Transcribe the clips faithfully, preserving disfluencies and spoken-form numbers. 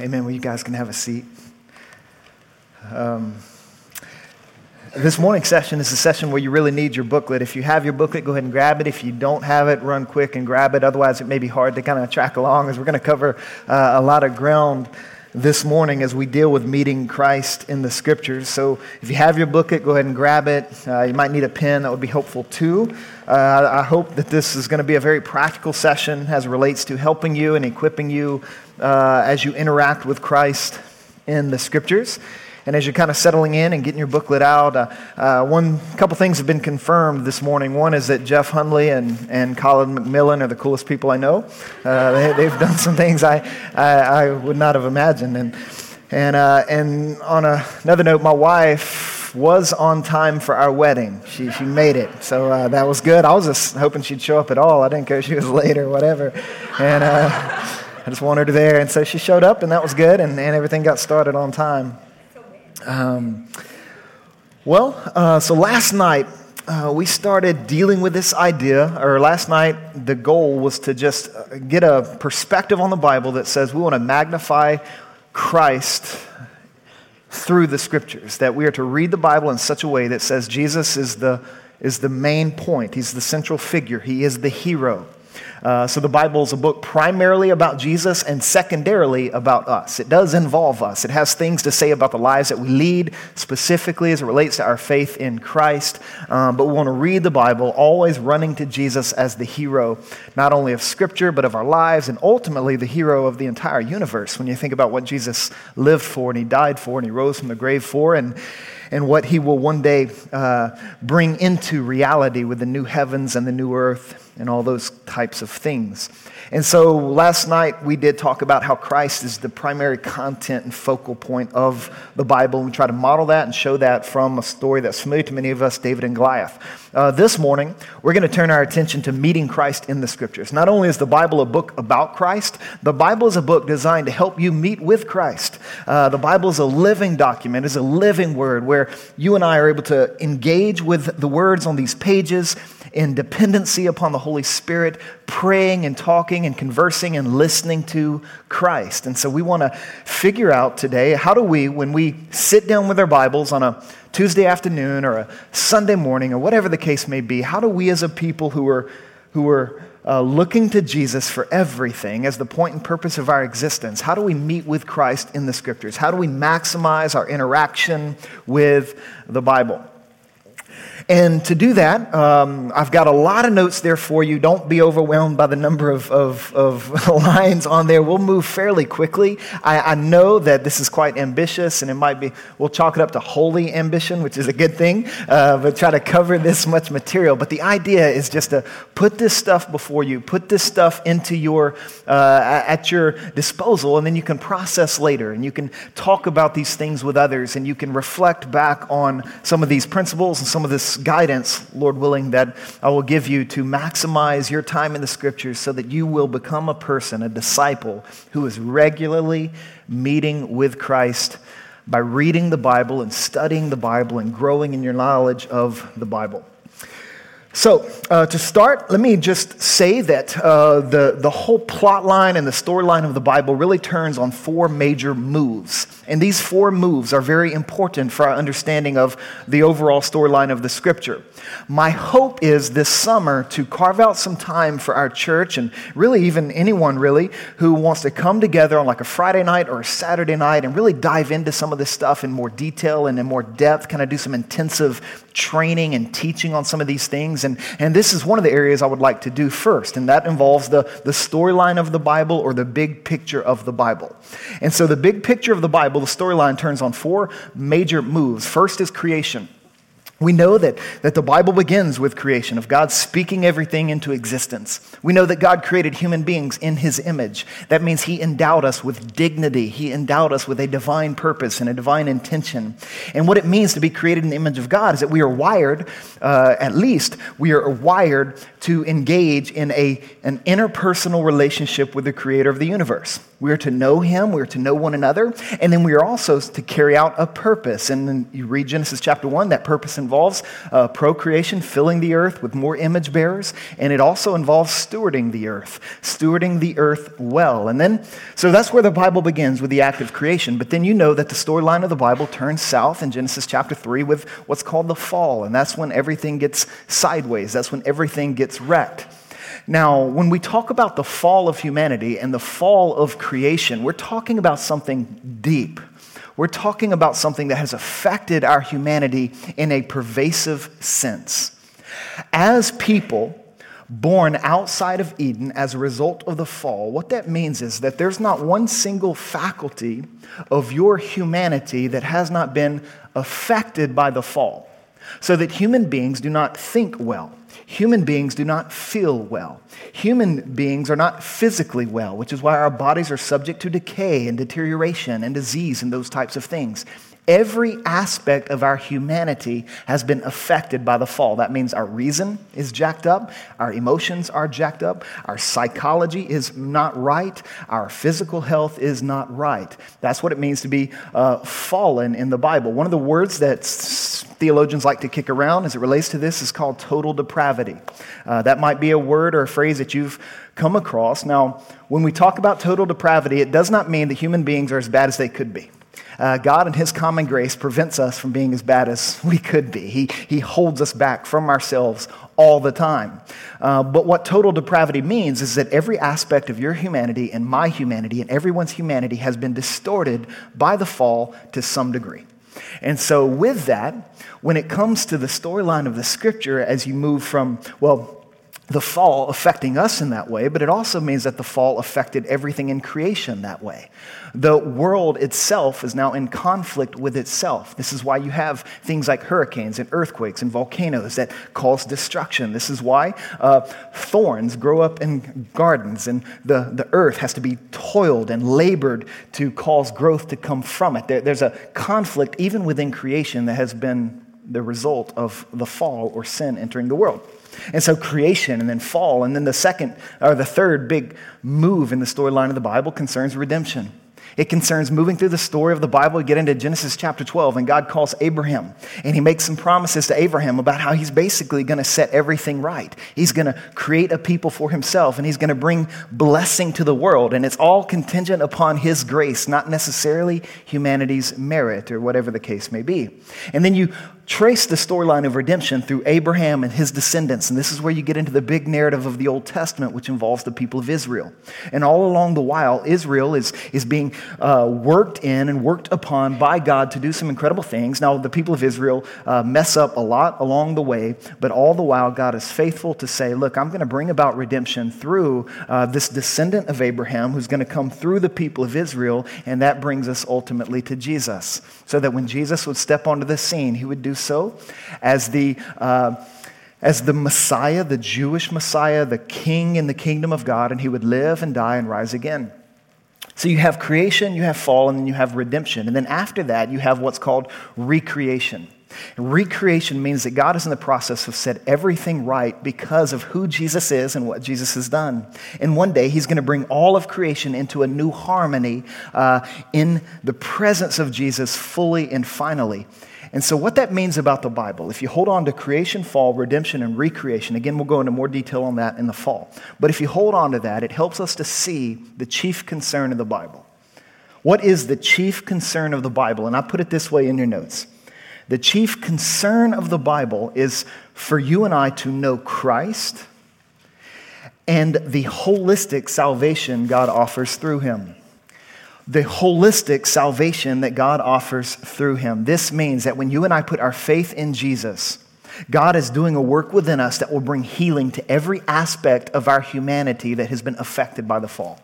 Amen. Well, you guys can have a seat. Um, this morning session is a session where you really need your booklet. If you have your booklet, go ahead and grab it. If you don't have it, run quick and grab it. Otherwise, it may be hard to kind of track along, as we're going to cover uh, a lot of ground this morning as we deal with meeting Christ in the Scriptures. So if you have your booklet, go ahead and grab it. Uh, you might need a pen. That would be helpful too. Uh, I hope that this is going to be a very practical session as it relates to helping you and equipping you Uh, as you interact with Christ in the Scriptures. And as you're kind of settling in and getting your booklet out, uh, uh, one couple things have been confirmed this morning. One is that Jeff Hundley and, and Colin McMillan are the coolest people I know. Uh, they, they've done some things I, I, I would not have imagined. And and uh, and on a, another note, my wife was on time for our wedding. She she made it, so uh, that was good. I was just hoping she'd show up at all. I didn't care if she was late or whatever. And. Uh, I just wanted her there, and so she showed up, and that was good, and, and everything got started on time. Um, well, uh, so last night, uh, we started dealing with this idea, or last night, the goal was to just get a perspective on the Bible that says we want to magnify Christ through the Scriptures, that we are to read the Bible in such a way that says Jesus is the, is the main point. He's the central figure. He is the hero. Uh, so the Bible is a book primarily about Jesus and secondarily about us. It does involve us. It has things to say about the lives that we lead, specifically as it relates to our faith in Christ. Um, but we want to read the Bible, always running to Jesus as the hero, not only of Scripture, but of our lives, and ultimately the hero of the entire universe. When you think about what Jesus lived for, and he died for, and he rose from the grave for, and and what he will one day uh, bring into reality with the new heavens and the new earth and all those types of things. And so last night we did talk about how Christ is the primary content and focal point of the Bible. And we try to model that and show that from a story that's familiar to many of us, David and Goliath. Uh, this morning, we're going to turn our attention to meeting Christ in the Scriptures. Not only is the Bible a book about Christ, the Bible is a book designed to help you meet with Christ. Uh, the Bible is a living document, it's a living word where you and I are able to engage with the words on these pages in dependency upon the Holy Spirit, praying and talking and conversing and listening to Christ. And so we want to figure out today, how do we, when we sit down with our Bibles on a Tuesday afternoon or a Sunday morning or whatever the case may be, how do we as a people who are who are uh, looking to Jesus for everything as the point and purpose of our existence, how do we meet with Christ in the Scriptures? How do we maximize our interaction with the Bible? And to do that, um, I've got a lot of notes there for you. Don't be overwhelmed by the number of, of, of lines on there. We'll move fairly quickly. I, I know that this is quite ambitious, and it might be, we'll chalk it up to holy ambition, which is a good thing, uh, but try to cover this much material. But the idea is just to put this stuff before you, put this stuff into your, uh, at your disposal, and then you can process later, and you can talk about these things with others, and you can reflect back on some of these principles and some of this guidance, Lord willing, that I will give you to maximize your time in the Scriptures so that you will become a person, a disciple, who is regularly meeting with Christ by reading the Bible and studying the Bible and growing in your knowledge of the Bible. So, uh, to start, let me just say that uh, the, the whole plot line and the storyline of the Bible really turns on four major moves. And these four moves are very important for our understanding of the overall storyline of the Scripture. My hope is this summer to carve out some time for our church, and really even anyone really who wants to come together on like a Friday night or a Saturday night and really dive into some of this stuff in more detail and in more depth, kind of do some intensive training and teaching on some of these things. And, and this is one of the areas I would like to do first, and that involves the, the storyline of the Bible, or the big picture of the Bible. And so the big picture of the Bible, the storyline, turns on four major moves. First is creation. We know that, that the Bible begins with creation, of God speaking everything into existence. We know that God created human beings in his image. That means he endowed us with dignity. He endowed us with a divine purpose and a divine intention. And what it means to be created in the image of God is that we are wired, uh, at least, we are wired to engage in a, an interpersonal relationship with the creator of the universe. We are to know him, we are to know one another, and then we are also to carry out a purpose. And then you read Genesis chapter one, that purpose and involves uh, procreation, filling the earth with more image bearers, and it also involves stewarding the earth, stewarding the earth well. And then, so that's where the Bible begins, with the act of creation. But then you know that the storyline of the Bible turns south in Genesis chapter three with what's called the fall, and that's when everything gets sideways. That's when everything gets wrecked. Now, when we talk about the fall of humanity and the fall of creation, we're talking about something deep. We're talking about something that has affected our humanity in a pervasive sense. As people born outside of Eden as a result of the fall, what that means is that there's not one single faculty of your humanity that has not been affected by the fall, so that human beings do not think well. Human beings do not feel well. Human beings are not physically well, which is why our bodies are subject to decay and deterioration and disease and those types of things. Every aspect of our humanity has been affected by the fall. That means our reason is jacked up, our emotions are jacked up, our psychology is not right, our physical health is not right. That's what it means to be uh, fallen in the Bible. One of the words that theologians like to kick around as it relates to this is called total depravity. Uh, that might be a word or a phrase that you've come across. Now, when we talk about total depravity, it does not mean that human beings are as bad as they could be. Uh, God in his common grace prevents us from being as bad as we could be. He, he holds us back from ourselves all the time. Uh, but what total depravity means is that every aspect of your humanity and my humanity and everyone's humanity has been distorted by the fall to some degree. And so with that, when it comes to the storyline of the Scripture, as you move from, well, the fall affecting us in that way, but it also means that the fall affected everything in creation that way. The world itself is now in conflict with itself. This is why you have things like hurricanes and earthquakes and volcanoes that cause destruction. This is why uh, thorns grow up in gardens, and the, the earth has to be toiled and labored to cause growth to come from it. There, there's a conflict even within creation that has been the result of the fall or sin entering the world. And so creation and then fall, and then the second or the third big move in the storyline of the Bible concerns redemption. It concerns moving through the story of the Bible. We get into Genesis chapter twelve, and God calls Abraham, and he makes some promises to Abraham about how he's basically going to set everything right. He's going to create a people for himself, and he's going to bring blessing to the world, and it's all contingent upon his grace, not necessarily humanity's merit or whatever the case may be. And then you trace the storyline of redemption through Abraham and his descendants, and this is where you get into the big narrative of the Old Testament, which involves the people of Israel. And all along the while, Israel is, is being uh, worked in and worked upon by God to do some incredible things. Now, the people of Israel uh, mess up a lot along the way, but all the while, God is faithful to say, look, I'm going to bring about redemption through uh, this descendant of Abraham who's going to come through the people of Israel, and that brings us ultimately to Jesus, so that when Jesus would step onto the scene, he would do so as the uh, as the Messiah, the Jewish Messiah, the King in the kingdom of God, and he would live and die and rise again. So you have creation, you have fall, and then you have redemption. And then after that, you have what's called recreation. And recreation means that God is in the process of set everything right because of who Jesus is and what Jesus has done. And one day, he's going to bring all of creation into a new harmony uh, in the presence of Jesus fully and finally. And so what that means about the Bible, if you hold on to creation, fall, redemption, and recreation, again, we'll go into more detail on that in the fall. But if you hold on to that, it helps us to see the chief concern of the Bible. What is the chief concern of the Bible? And I put it this way in your notes. The chief concern of the Bible is for you and I to know Christ and the holistic salvation God offers through him. The holistic salvation that God offers through him. This means that when you and I put our faith in Jesus, God is doing a work within us that will bring healing to every aspect of our humanity that has been affected by the fall.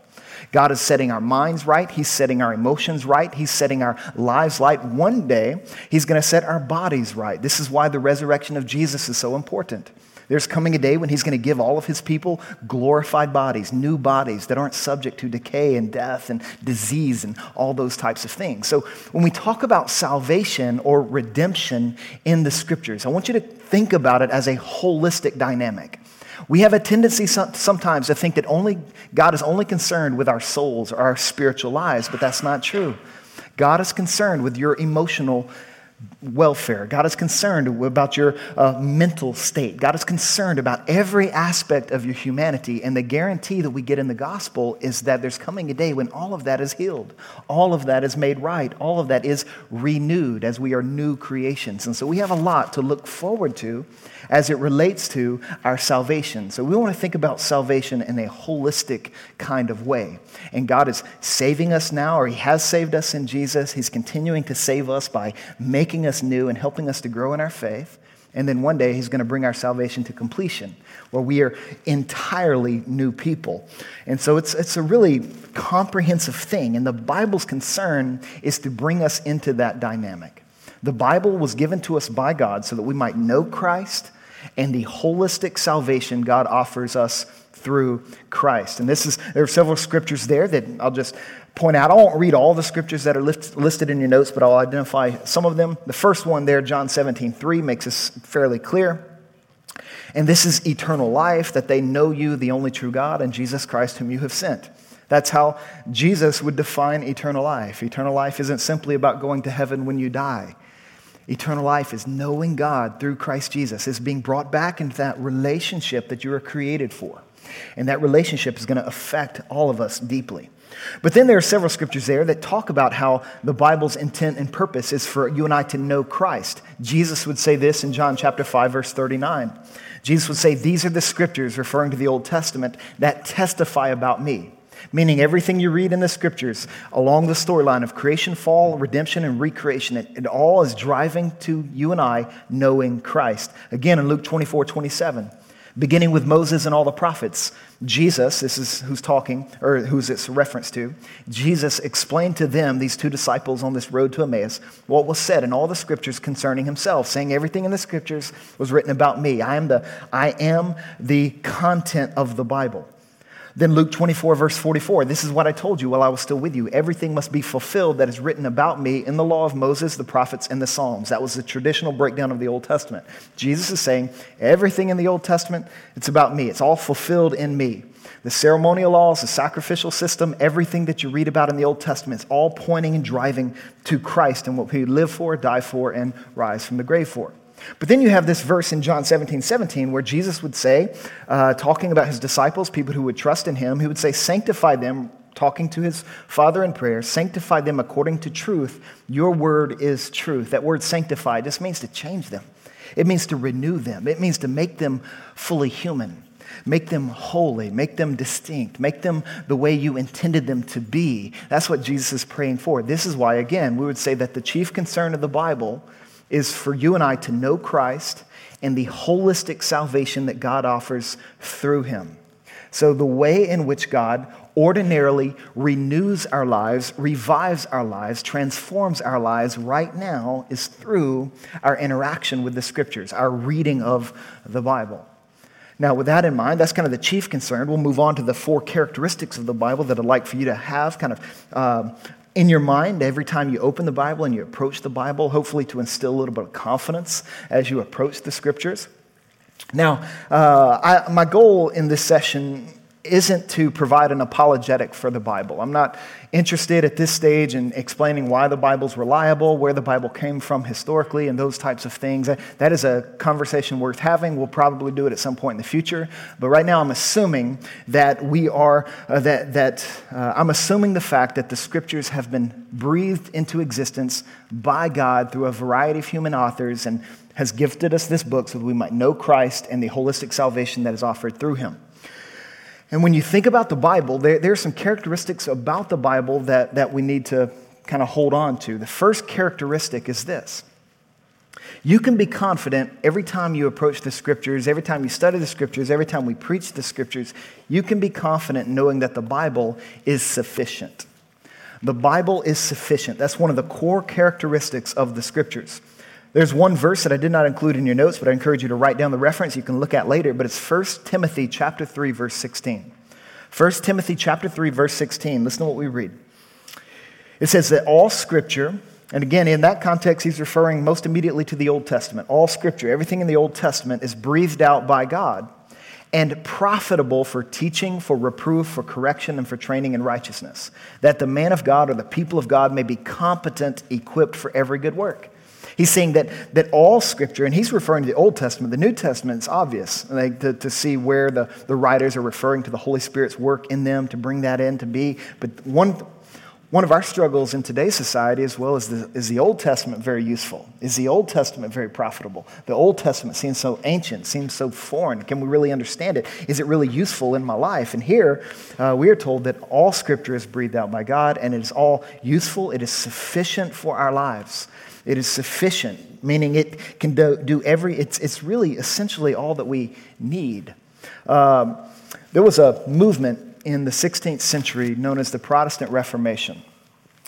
God is setting our minds right. He's setting our emotions right. He's setting our lives right. One day, he's going to set our bodies right. This is why the resurrection of Jesus is so important. There's coming a day when he's going to give all of his people glorified bodies, new bodies that aren't subject to decay and death and disease and all those types of things. So when we talk about salvation or redemption in the Scriptures, I want you to think about it as a holistic dynamic. We have a tendency sometimes to think that only God is only concerned with our souls or our spiritual lives, but that's not true. God is concerned with your emotional welfare. God is concerned about your uh, mental state. God is concerned about every aspect of your humanity. And the guarantee that we get in the gospel is that there's coming a day when all of that is healed. All of that is made right. All of that is renewed as we are new creations. And so we have a lot to look forward to as it relates to our salvation. So we want to think about salvation in a holistic kind of way. And God is saving us now, or he has saved us in Jesus. He's continuing to save us by making us new and helping us to grow in our faith. And then one day he's going to bring our salvation to completion, where we are entirely new people. And so it's it's a really comprehensive thing. And the Bible's concern is to bring us into that dynamic. The Bible was given to us by God so that we might know Christ and the holistic salvation God offers us through Christ. And this is, there are several scriptures there that I'll just point out. I won't read all the scriptures that are list, listed in your notes, but I'll identify some of them. The first one there, John seventeen three, makes this fairly clear. And this is eternal life, that they know you, the only true God, and Jesus Christ whom you have sent. That's how Jesus would define eternal life. Eternal life isn't simply about going to heaven when you die. Eternal life is knowing God through Christ Jesus, is being brought back into that relationship that you were created for. And that relationship is going to affect all of us deeply. But then there are several scriptures there that talk about how the Bible's intent and purpose is for you and I to know Christ. Jesus would say this in John chapter five, verse thirty-nine. Jesus would say, "These are the scriptures," referring to the Old Testament, "that testify about me." Meaning everything you read in the scriptures along the storyline of creation, fall, redemption, and recreation, it, it all is driving to you and I knowing Christ. Again, in Luke twenty-four twenty-seven, beginning with Moses and all the prophets, Jesus, this is who's talking, or who's it's reference to, Jesus explained to them, these two disciples on this road to Emmaus, what was said in all the scriptures concerning himself, saying everything in the scriptures was written about me. I am the, I am the content of the Bible. Then Luke twenty-four, verse forty-four, "This is what I told you while I was still with you. Everything must be fulfilled that is written about me in the law of Moses, the prophets, and the Psalms." That was the traditional breakdown of the Old Testament. Jesus is saying, everything in the Old Testament, it's about me. It's all fulfilled in me. The ceremonial laws, the sacrificial system, everything that you read about in the Old Testament, it's all pointing and driving to Christ and what we live for, die for, and rise from the grave for. But then you have this verse in John seventeen seventeen where Jesus would say, uh, talking about his disciples, people who would trust in him, he would say, "Sanctify them," talking to his Father in prayer, "sanctify them according to truth. Your word is truth." That word sanctify just means to change them. It means to renew them. It means to make them fully human, make them holy, make them distinct, make them the way you intended them to be. That's what Jesus is praying for. This is why, again, we would say that the chief concern of the Bible is for you and I to know Christ and the holistic salvation that God offers through him. So the way in which God ordinarily renews our lives, revives our lives, transforms our lives right now is through our interaction with the scriptures, our reading of the Bible. Now, with that in mind, that's kind of the chief concern. We'll move on to the four characteristics of the Bible that I'd like for you to have kind of um, in your mind every time you open the Bible and you approach the Bible, hopefully to instill a little bit of confidence as you approach the scriptures. Now, uh, I, my goal in this session isn't to provide an apologetic for the Bible. I'm not interested at this stage in explaining why the Bible's reliable, where the Bible came from historically, and those types of things. That is a conversation worth having. We'll probably do it at some point in the future. But right now, I'm assuming that we are uh, that that uh, I'm assuming the fact that the scriptures have been breathed into existence by God through a variety of human authors and has gifted us this book so that we might know Christ and the holistic salvation that is offered through him. And when you think about the Bible, there, there are some characteristics about the Bible that, that we need to kind of hold on to. The first characteristic is this. You can be confident every time you approach the scriptures, every time you study the scriptures, every time we preach the scriptures, you can be confident knowing that the Bible is sufficient. The Bible is sufficient. That's one of the core characteristics of the scriptures. There's one verse that I did not include in your notes, but I encourage you to write down the reference. You can look at later, but it's First Timothy chapter three, verse sixteen. First Timothy chapter three, verse sixteen. Listen to what we read. It says that all scripture, and again, in that context, he's referring most immediately to the Old Testament. All scripture, everything in the Old Testament is breathed out by God and profitable for teaching, for reproof, for correction, and for training in righteousness, that the man of God or the people of God may be competent, equipped for every good work. He's saying that that all Scripture, and he's referring to the Old Testament, the New Testament, it's obvious like, to, to see where the, the writers are referring to the Holy Spirit's work in them to bring that in to be. But one one of our struggles in today's society as well is the, is the Old Testament very useful? Is the Old Testament very profitable? The Old Testament seems so ancient, seems so foreign. Can we really understand it? Is it really useful in my life? And here uh, we are told that all Scripture is breathed out by God and it is all useful. It is sufficient for our lives. It is sufficient, meaning it can do, do every, it's it's really essentially all that we need. Um, there was a movement in the sixteenth century known as the Protestant Reformation.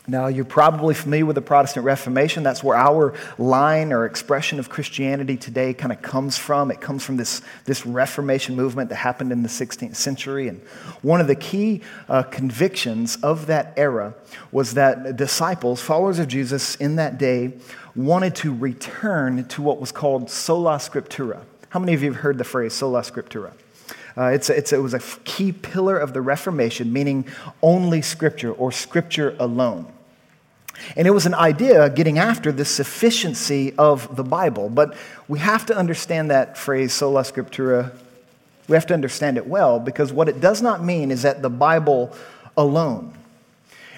Now, you're probably familiar with the Protestant Reformation. That's where our line or expression of Christianity today kind of comes from. It comes from this, this Reformation movement that happened in the sixteenth century. And one of the key uh, convictions of that era was that disciples, followers of Jesus in that day, wanted to return to what was called sola scriptura. How many of you have heard the phrase sola scriptura? Uh, it's, it's, it was a key pillar of the Reformation, meaning only Scripture or Scripture alone. And it was an idea getting after the sufficiency of the Bible. But we have to understand that phrase, sola scriptura, we have to understand it well, because what it does not mean is that the Bible alone.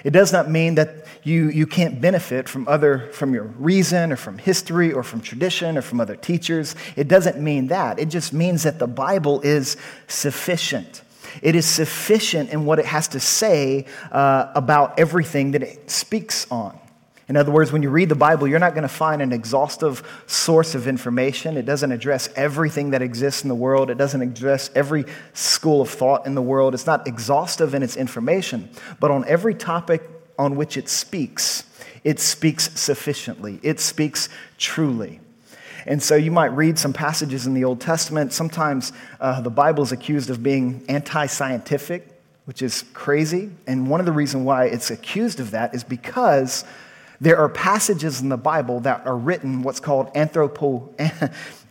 It does not mean that you, you can't benefit from other, from your reason or from history or from tradition or from other teachers. It doesn't mean that. It just means that the Bible is sufficient. It is sufficient in what it has to say uh, about everything that it speaks on. In other words, when you read the Bible, you're not going to find an exhaustive source of information. It doesn't address everything that exists in the world. It doesn't address every school of thought in the world. It's not exhaustive in its information. But on every topic on which it speaks, it speaks sufficiently. It speaks truly. And so you might read some passages in the Old Testament. Sometimes uh, the Bible is accused of being anti-scientific, which is crazy. And one of the reasons why it's accused of that is because there are passages in the Bible that are written what's called anthropo,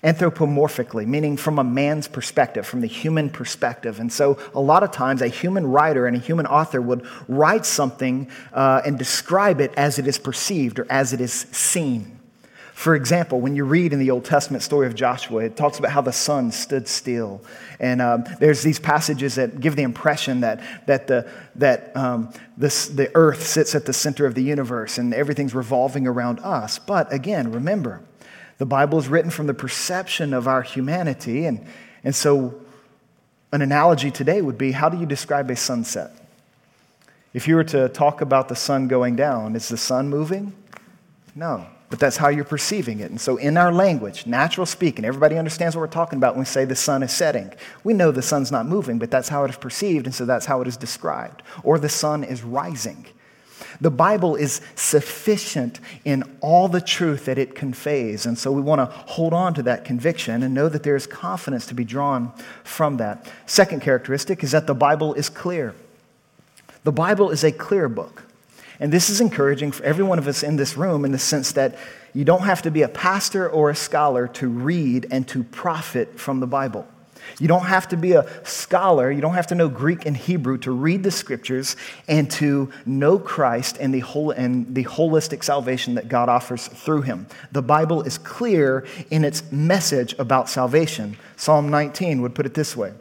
anthropomorphically, meaning from a man's perspective, from the human perspective. And so a lot of times a human writer and a human author would write something uh, and describe it as it is perceived or as it is seen. For example, when you read in the Old Testament story of Joshua, it talks about how the sun stood still. And um, there's these passages that give the impression that that the that um, this, the earth sits at the center of the universe and everything's revolving around us. But again, remember, the Bible is written from the perception of our humanity. And, and so an analogy today would be, how do you describe a sunset? If you were to talk about the sun going down, is the sun moving? No. But that's how you're perceiving it. And so in our language, natural speaking, everybody understands what we're talking about when we say the sun is setting. We know the sun's not moving, but that's how it is perceived, and so that's how it is described. Or the sun is rising. The Bible is sufficient in all the truth that it conveys, and so we want to hold on to that conviction and know that there is confidence to be drawn from that. Second characteristic is that the Bible is clear. The Bible is a clear book. And this is encouraging for every one of us in this room in the sense that you don't have to be a pastor or a scholar to read and to profit from the Bible. You don't have to be a scholar. You don't have to know Greek and Hebrew to read the Scriptures and to know Christ and the whole and the holistic salvation that God offers through him. The Bible is clear in its message about salvation. Psalm nineteen would put it this way.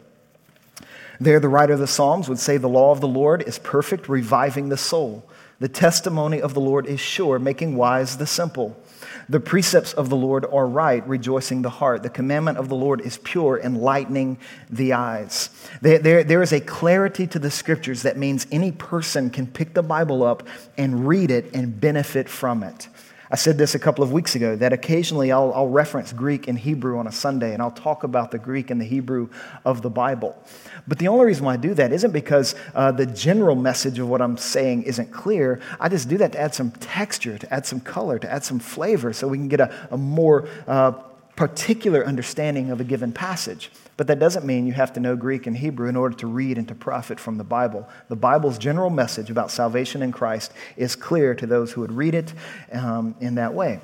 There, the writer of the Psalms would say, "The law of the Lord is perfect, reviving the soul. The testimony of the Lord is sure, making wise the simple. The precepts of the Lord are right, rejoicing the heart. The commandment of the Lord is pure, enlightening the eyes." There, there, there is a clarity to the Scriptures that means any person can pick the Bible up and read it and benefit from it. I said this a couple of weeks ago, that occasionally I'll, I'll reference Greek and Hebrew on a Sunday, and I'll talk about the Greek and the Hebrew of the Bible. But the only reason why I do that isn't because uh, the general message of what I'm saying isn't clear. I just do that to add some texture, to add some color, to add some flavor, so we can get a, a more uh, particular understanding of a given passage. But that doesn't mean you have to know Greek and Hebrew in order to read and to profit from the Bible. The Bible's general message about salvation in Christ is clear to those who would read it um, in that way.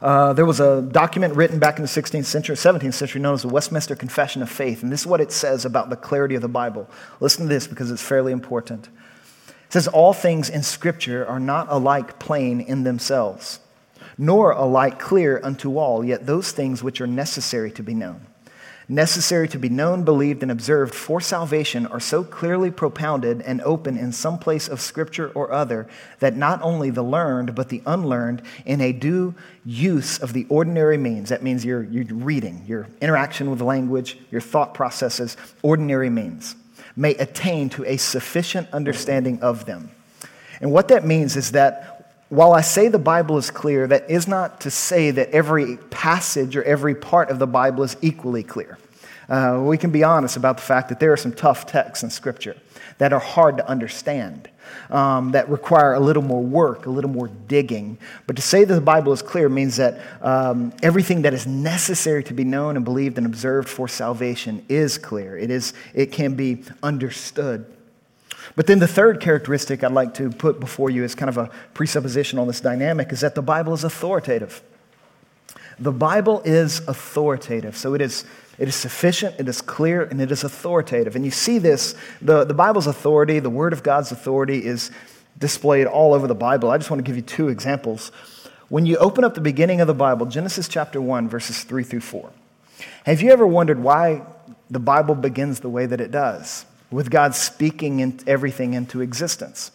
Uh, there was a document written back in the sixteenth century, seventeenth century known as the Westminster Confession of Faith. And this is what it says about the clarity of the Bible. Listen to this because it's fairly important. It says, "All things in Scripture are not alike plain in themselves, nor a light clear unto all, yet those things which are necessary to be known. Necessary to be known, believed, and observed for salvation are so clearly propounded and open in some place of Scripture or other that not only the learned but the unlearned, in a due use of the ordinary means — that means your, your reading, your interaction with language, your thought processes, ordinary means — may attain to a sufficient understanding of them. And what that means is that while I say the Bible is clear, that is not to say that every passage or every part of the Bible is equally clear. Uh, we can be honest about the fact that there are some tough texts in Scripture that are hard to understand, um, that require a little more work, a little more digging. But to say that the Bible is clear means that um, everything that is necessary to be known and believed and observed for salvation is clear. It is. It can be understood. But then the third characteristic I'd like to put before you as kind of a presupposition on this dynamic is that the Bible is authoritative. The Bible is authoritative. So it is it is sufficient, it is clear, and it is authoritative. And you see this, the, the Bible's authority, the Word of God's authority is displayed all over the Bible. I just want to give you two examples. When you open up the beginning of the Bible, Genesis chapter one, verses three through four, have you ever wondered why the Bible begins the way that it does? With God speaking in everything into existence.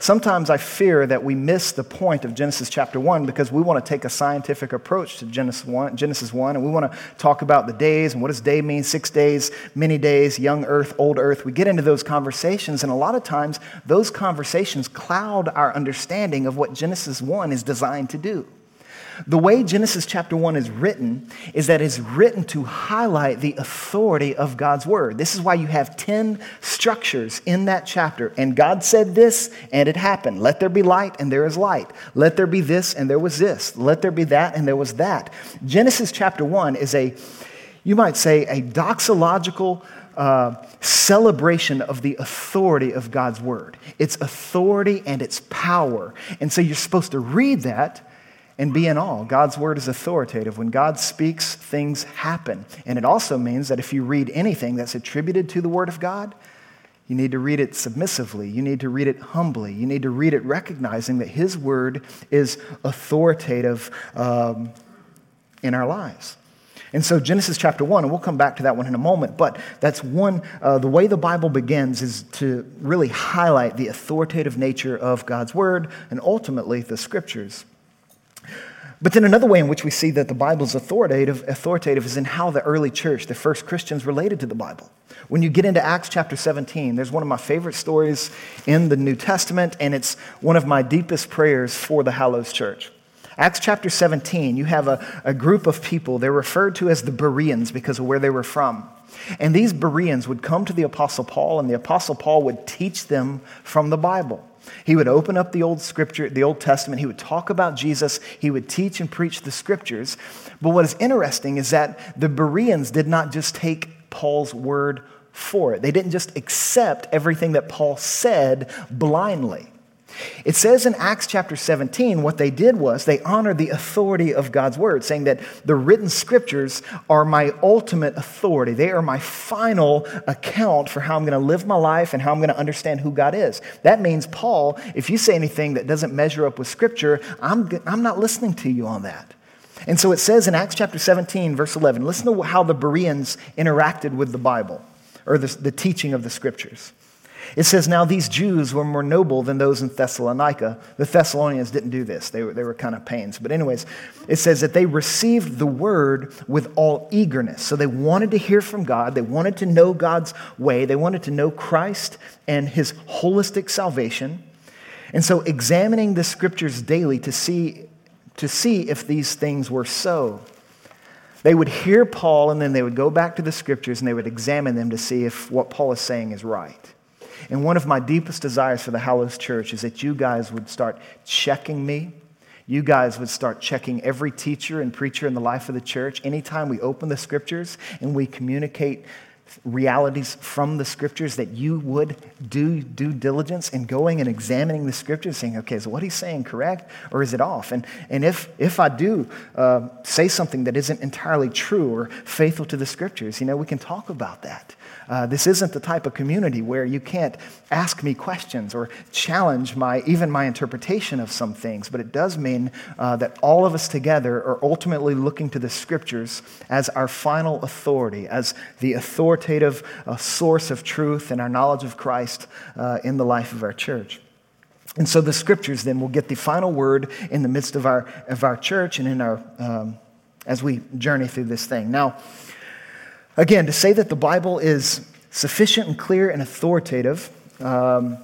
Sometimes I fear that we miss the point of Genesis chapter one because we want to take a scientific approach to Genesis one, Genesis one, and we want to talk about the days and what does day mean, six days, many days, young earth, old earth. We get into those conversations, and a lot of times those conversations cloud our understanding of what Genesis one is designed to do. The way Genesis chapter one is written is that it's written to highlight the authority of God's word. This is why you have ten structures in that chapter. And God said this, and it happened. Let there be light, and there is light. Let there be this, and there was this. Let there be that, and there was that. Genesis chapter one is a, you might say, a doxological Uh, celebration of the authority of God's word. Its authority and its power. And so you're supposed to read that and be in awe. God's word is authoritative. When God speaks, things happen. And it also means that if you read anything that's attributed to the word of God, you need to read it submissively. You need to read it humbly. You need to read it recognizing that his word is authoritative um, in our lives. And so Genesis chapter one, and we'll come back to that one in a moment, but that's one, uh, the way the Bible begins is to really highlight the authoritative nature of God's word and ultimately the Scriptures. But then another way in which we see that the Bible is authoritative, authoritative is in how the early church, the first Christians, related to the Bible. When you get into Acts chapter seventeen, there's one of my favorite stories in the New Testament, and it's one of my deepest prayers for the Hallows Church. Acts chapter seventeen, you have a, a group of people. They're referred to as the Bereans because of where they were from. And these Bereans would come to the Apostle Paul, and the Apostle Paul would teach them from the Bible. He would open up the old scripture, the Old Testament. He would talk about Jesus. He would teach and preach the Scriptures. But what is interesting is that the Bereans did not just take Paul's word for it. They didn't just accept everything that Paul said blindly. It says in Acts chapter seventeen, what they did was they honored the authority of God's word, saying that the written Scriptures are my ultimate authority. They are my final account for how I'm going to live my life and how I'm going to understand who God is. That means, Paul, if you say anything that doesn't measure up with Scripture, I'm, I'm not listening to you on that. And so it says in Acts chapter seventeen, verse eleven, listen to how the Bereans interacted with the Bible or the, the teaching of the Scriptures. It says, now these Jews were more noble than those in Thessalonica. The Thessalonians didn't do this. They were, they were kind of pains. But anyways, it says that they received the word with all eagerness. So they wanted to hear from God. They wanted to know God's way. They wanted to know Christ and his holistic salvation. And so examining the Scriptures daily to see, to see if these things were so. They would hear Paul, and then they would go back to the Scriptures, and they would examine them to see if what Paul is saying is right. And one of my deepest desires for the Hallows Church is that you guys would start checking me. You guys would start checking every teacher and preacher in the life of the church. Anytime we open the Scriptures and we communicate realities from the Scriptures, that you would do due diligence in going and examining the Scriptures, saying, okay, is what he's saying correct or is it off? And and if if I do uh, say something that isn't entirely true or faithful to the Scriptures, you know, we can talk about that. Uh, this isn't the type of community where you can't ask me questions or challenge my even my interpretation of some things, but it does mean uh, that all of us together are ultimately looking to the Scriptures as our final authority, as the authoritative uh, source of truth and our knowledge of Christ uh, in the life of our church. And so the Scriptures then will get the final word in the midst of our of our church and in our um, as we journey through this thing. Now, again, to say that the Bible is sufficient and clear and authoritative, um,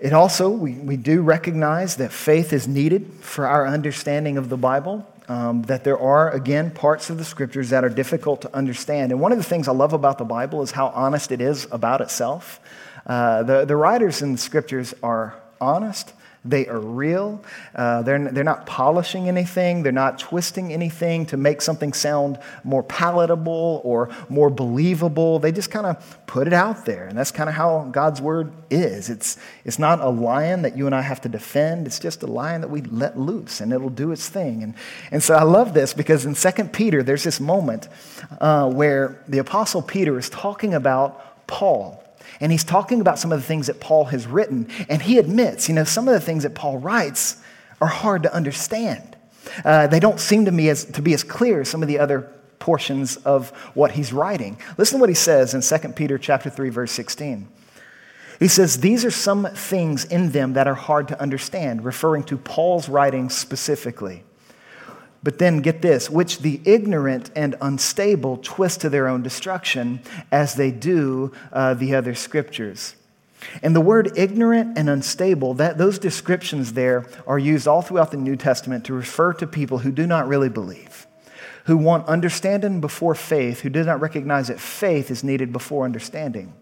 it also, we, we do recognize that faith is needed for our understanding of the Bible, um, that there are, again, parts of the Scriptures that are difficult to understand. And one of the things I love about the Bible is how honest it is about itself. Uh, the, the writers in the Scriptures are honest. They are real. Uh, they're, they're not polishing anything. They're not twisting anything to make something sound more palatable or more believable. They just kind of put it out there. And that's kind of how God's Word is. It's, it's not a lion that you and I have to defend. It's just a lion that we let loose, and it'll do its thing. And, and so I love this because in Second Peter, there's this moment uh, where the Apostle Peter is talking about Paul. And he's talking about some of the things that Paul has written. And he admits, you know, some of the things that Paul writes are hard to understand. Uh, they don't seem to me as, to be as clear as some of the other portions of what he's writing. Listen to what he says in Second Peter chapter three, verse sixteen. He says, these are some things in them that are hard to understand, referring to Paul's writings specifically. But then get this, which the ignorant and unstable twist to their own destruction as they do uh, the other Scriptures. And the word ignorant and unstable, that those descriptions there are used all throughout the New Testament to refer to people who do not really believe, who want understanding before faith, who do not recognize that faith is needed before understanding.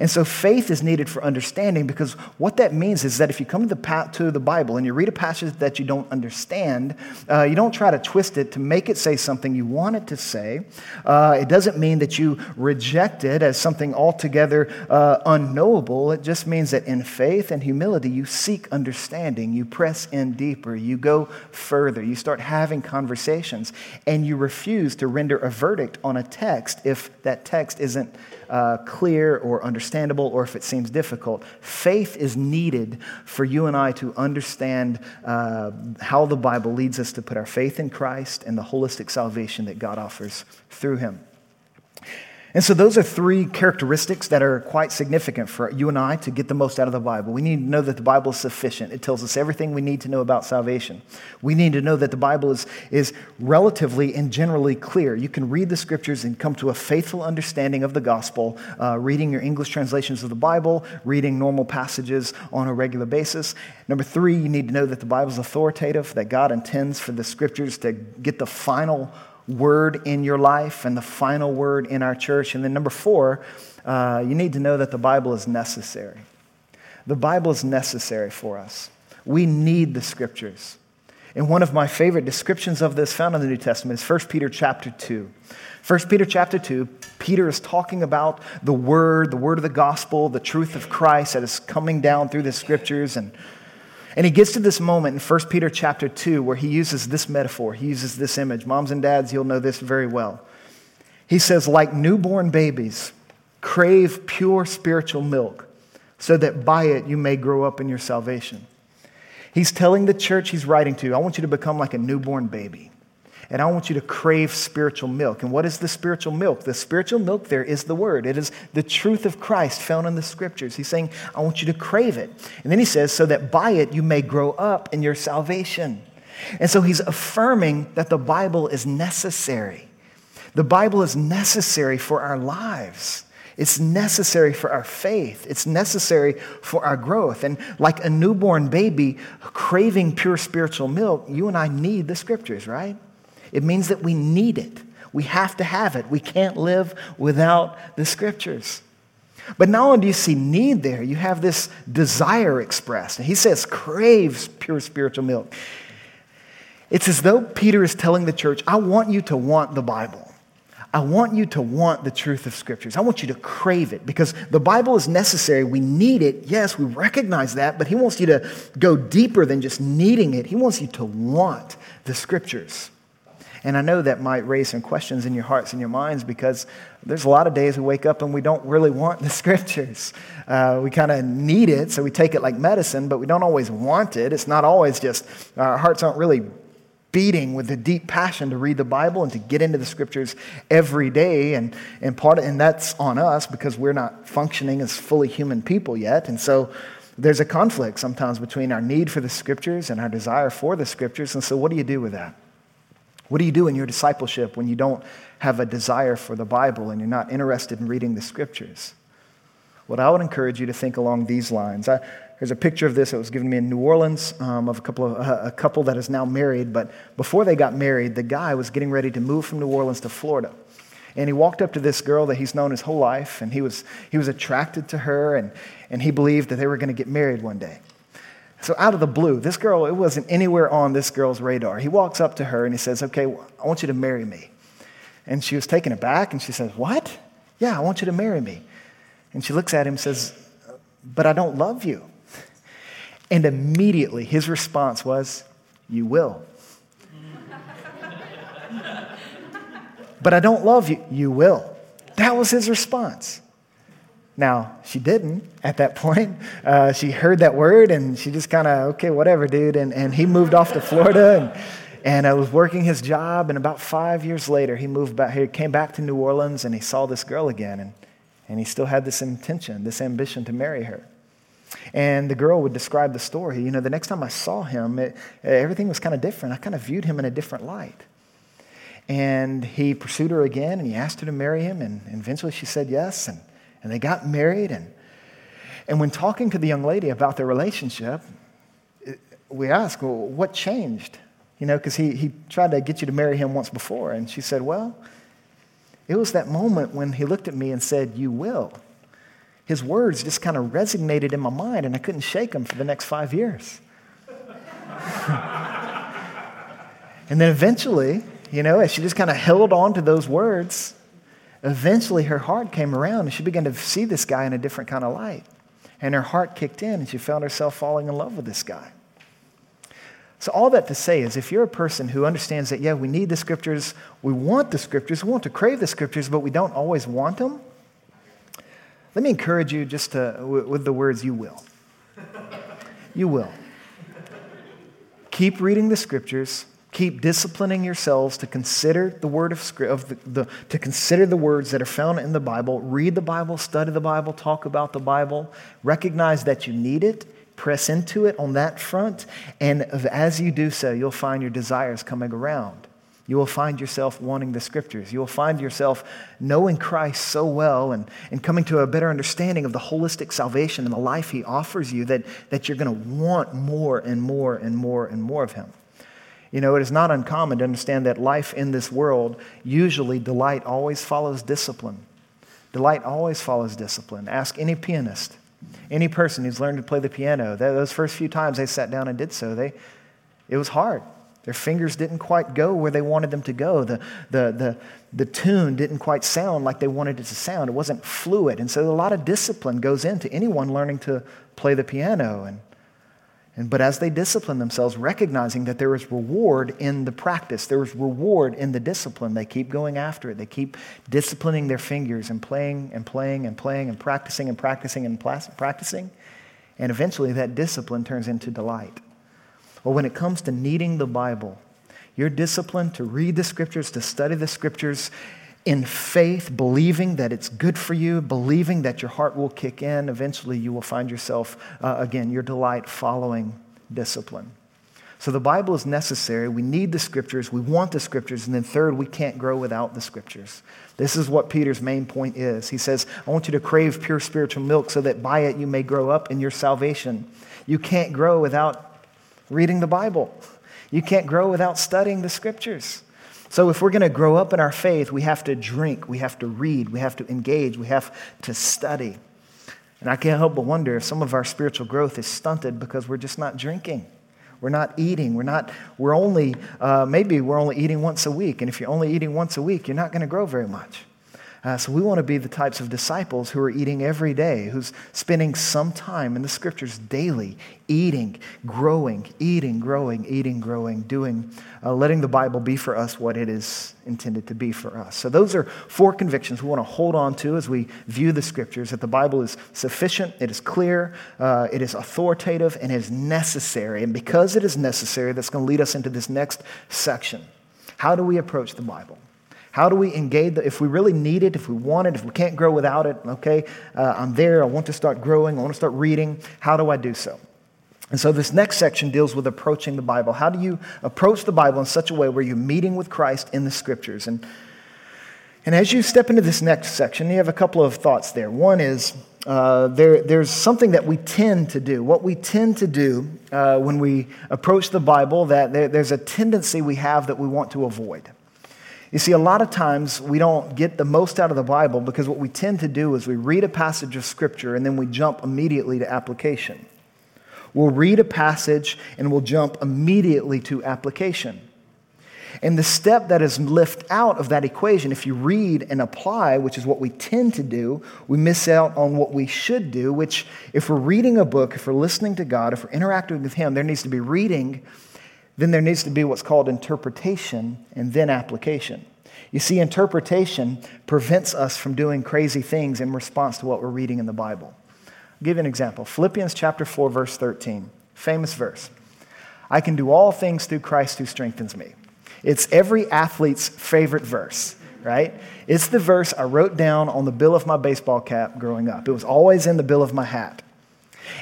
And so faith is needed for understanding, because what that means is that if you come to the pa- to the Bible and you read a passage that you don't understand, uh, you don't try to twist it to make it say something you want it to say. Uh, it doesn't mean that you reject it as something altogether uh, unknowable. It just means that in faith and humility, you seek understanding. You press in deeper. You go further. You start having conversations, and you refuse to render a verdict on a text if that text isn't Uh, clear or understandable, or if it seems difficult. Faith is needed for you and I to understand uh, how the Bible leads us to put our faith in Christ and the holistic salvation that God offers through him. And so those are three characteristics that are quite significant for you and I to get the most out of the Bible. We need to know that the Bible is sufficient. It tells us everything we need to know about salvation. We need to know that the Bible is, is relatively and generally clear. You can read the Scriptures and come to a faithful understanding of the gospel, uh, reading your English translations of the Bible, reading normal passages on a regular basis. Number three, you need to know that the Bible is authoritative, that God intends for the Scriptures to get the final word in your life and the final word in our church. And then number four, uh, you need to know that the Bible is necessary. The Bible is necessary for us. We need the Scriptures. And one of my favorite descriptions of this found in the New Testament is First Peter chapter two. First Peter chapter two, Peter is talking about the word, the word of the gospel, the truth of Christ that is coming down through the Scriptures. And And he gets to this moment in First Peter chapter two where he uses this metaphor. He uses this image. Moms and dads, you'll know this very well. He says, like newborn babies, crave pure spiritual milk so that by it you may grow up in your salvation. He's telling the church he's writing to, I want you to become like a newborn baby. And I want you to crave spiritual milk. And what is the spiritual milk? The spiritual milk there is the Word. It is the truth of Christ found in the Scriptures. He's saying, I want you to crave it. And then he says, so that by it you may grow up in your salvation. And so he's affirming that the Bible is necessary. The Bible is necessary for our lives. It's necessary for our faith. It's necessary for our growth. And like a newborn baby craving pure spiritual milk, you and I need the Scriptures, right? It means that we need it. We have to have it. We can't live without the Scriptures. But not only do you see need there, you have this desire expressed. And he says, craves pure spiritual milk. It's as though Peter is telling the church, I want you to want the Bible. I want you to want the truth of Scriptures. I want you to crave it because the Bible is necessary. We need it. Yes, we recognize that, but he wants you to go deeper than just needing it. He wants you to want the Scriptures. And I know that might raise some questions in your hearts and your minds because there's a lot of days we wake up and we don't really want the Scriptures. Uh, we kind of need it, so we take it like medicine, but we don't always want it. It's not always just, our hearts aren't really beating with the deep passion to read the Bible and to get into the Scriptures every day. And, and part of, and that's on us because we're not functioning as fully human people yet. And so there's a conflict sometimes between our need for the Scriptures and our desire for the Scriptures. And so what do you do with that? What do you do in your discipleship when you don't have a desire for the Bible and you're not interested in reading the Scriptures? Well, I would encourage you to think along these lines. I, There's a picture of this that was given to me in New Orleans um, of a couple of uh, a couple that is now married. But before they got married, the guy was getting ready to move from New Orleans to Florida, and he walked up to this girl that he's known his whole life, and he was he was attracted to her, and and he believed that they were going to get married one day. So out of the blue, this girl, it wasn't anywhere on this girl's radar. He walks up to her and he says, "Okay, well, I want you to marry me," and she was taken aback, and she says, "What? Yeah, I want you to marry me," and she looks at him and says, "But I don't love you." And immediately his response was, "You will." "But I don't love you." "You will." That was his response. Now, she didn't at that point. Uh, she heard that word and she just kind of, okay, whatever, dude. And, and he moved off to Florida and And I was working his job. And about five years later, he moved back. He came back to New Orleans and he saw this girl again. And, and he still had this intention, this ambition to marry her. And the girl would describe the story. You know, the next time I saw him, it, everything was kind of different. I kind of viewed him in a different light. And he pursued her again, and he asked her to marry him, and, and eventually she said yes, and, and they got married. And, and when talking to the young lady about their relationship, it, we asked, well, what changed? You know, because he, he tried to get you to marry him once before. And she said, well, it was that moment when he looked at me and said, "You will." His words just kind of resonated in my mind, and I couldn't shake them for the next five years. And then eventually, you know, as she just kind of held on to those words, eventually her heart came around, and she began to see this guy in a different kind of light. And her heart kicked in, and she found herself falling in love with this guy. So all that to say is if you're a person who understands that, yeah, we need the Scriptures, we want the Scriptures, we want to crave the Scriptures, but we don't always want them, let me encourage you just to, with the words, "You will." You will. Keep reading the Scriptures. Keep disciplining yourselves to consider the word of, of the, the to consider the words that are found in the Bible. Read the Bible, study the Bible, talk about the Bible. Recognize that you need it. Press into it on that front, and as you do so, you'll find your desires coming around. You will find yourself wanting the Scriptures. You will find yourself knowing Christ so well and, and coming to a better understanding of the holistic salvation and the life he offers you that, that you're going to want more and more and more and more of him. You know, it is not uncommon to understand that life in this world, usually delight always follows discipline. Delight always follows discipline. Ask any pianist, any person who's learned to play the piano. Those first few times they sat down and did so, they it was hard. Their fingers didn't quite go where they wanted them to go. The, the, the, the tune didn't quite sound like they wanted it to sound. It wasn't fluid. And so a lot of discipline goes into anyone learning to play the piano. And, and but as they discipline themselves, recognizing that there is reward in the practice, there is reward in the discipline, they keep going after it. They keep disciplining their fingers and playing and playing and playing and practicing and practicing and practicing. And eventually that discipline turns into delight. Well, when it comes to needing the Bible, your discipline to read the Scriptures, to study the Scriptures in faith, believing that it's good for you, believing that your heart will kick in, eventually you will find yourself, uh, again, your delight following discipline. So the Bible is necessary. We need the Scriptures. We want the Scriptures. And then third, we can't grow without the Scriptures. This is what Peter's main point is. He says, I want you to crave pure spiritual milk so that by it you may grow up in your salvation. You can't grow without reading the Bible. You can't grow without studying the Scriptures. So if we're going to grow up in our faith, we have to drink, we have to read, we have to engage, we have to study. And I can't help but wonder if some of our spiritual growth is stunted because we're just not drinking. We're not eating. We're not, we're only, uh, maybe we're only eating once a week. And if you're only eating once a week, you're not going to grow very much. Uh, so we want to be the types of disciples who are eating every day, who's spending some time in the Scriptures daily, eating, growing, eating, growing, eating, growing, doing, uh, letting the Bible be for us what it is intended to be for us. So those are four convictions we want to hold on to as we view the Scriptures, that the Bible is sufficient, it is clear, uh, it is authoritative, and it is necessary. And because it is necessary, that's going to lead us into this next section. How do we approach the Bible? How do we engage, the, if we really need it, if we want it, if we can't grow without it, okay, uh, I'm there, I want to start growing, I want to start reading, how do I do so? And so this next section deals with approaching the Bible. How do you approach the Bible in such a way where you're meeting with Christ in the Scriptures? And, and as you step into this next section, you have a couple of thoughts there. One is, Uh, there, there's something that we tend to do. What we tend to do uh, when we approach the Bible, that there, there's a tendency we have that we want to avoid. You see, a lot of times we don't get the most out of the Bible because what we tend to do is we read a passage of Scripture and then we jump immediately to application. We'll read a passage and we'll jump immediately to application. And the step that is left out of that equation, if you read and apply, which is what we tend to do, we miss out on what we should do, which if we're reading a book, if we're listening to God, if we're interacting with Him, there needs to be reading. Then there needs to be what's called interpretation and then application. You see, interpretation prevents us from doing crazy things in response to what we're reading in the Bible. I'll give you an example. Philippians chapter four, verse thirteen, famous verse. I can do all things through Christ who strengthens me. It's every athlete's favorite verse, right? It's the verse I wrote down on the bill of my baseball cap growing up. It was always in the bill of my hat.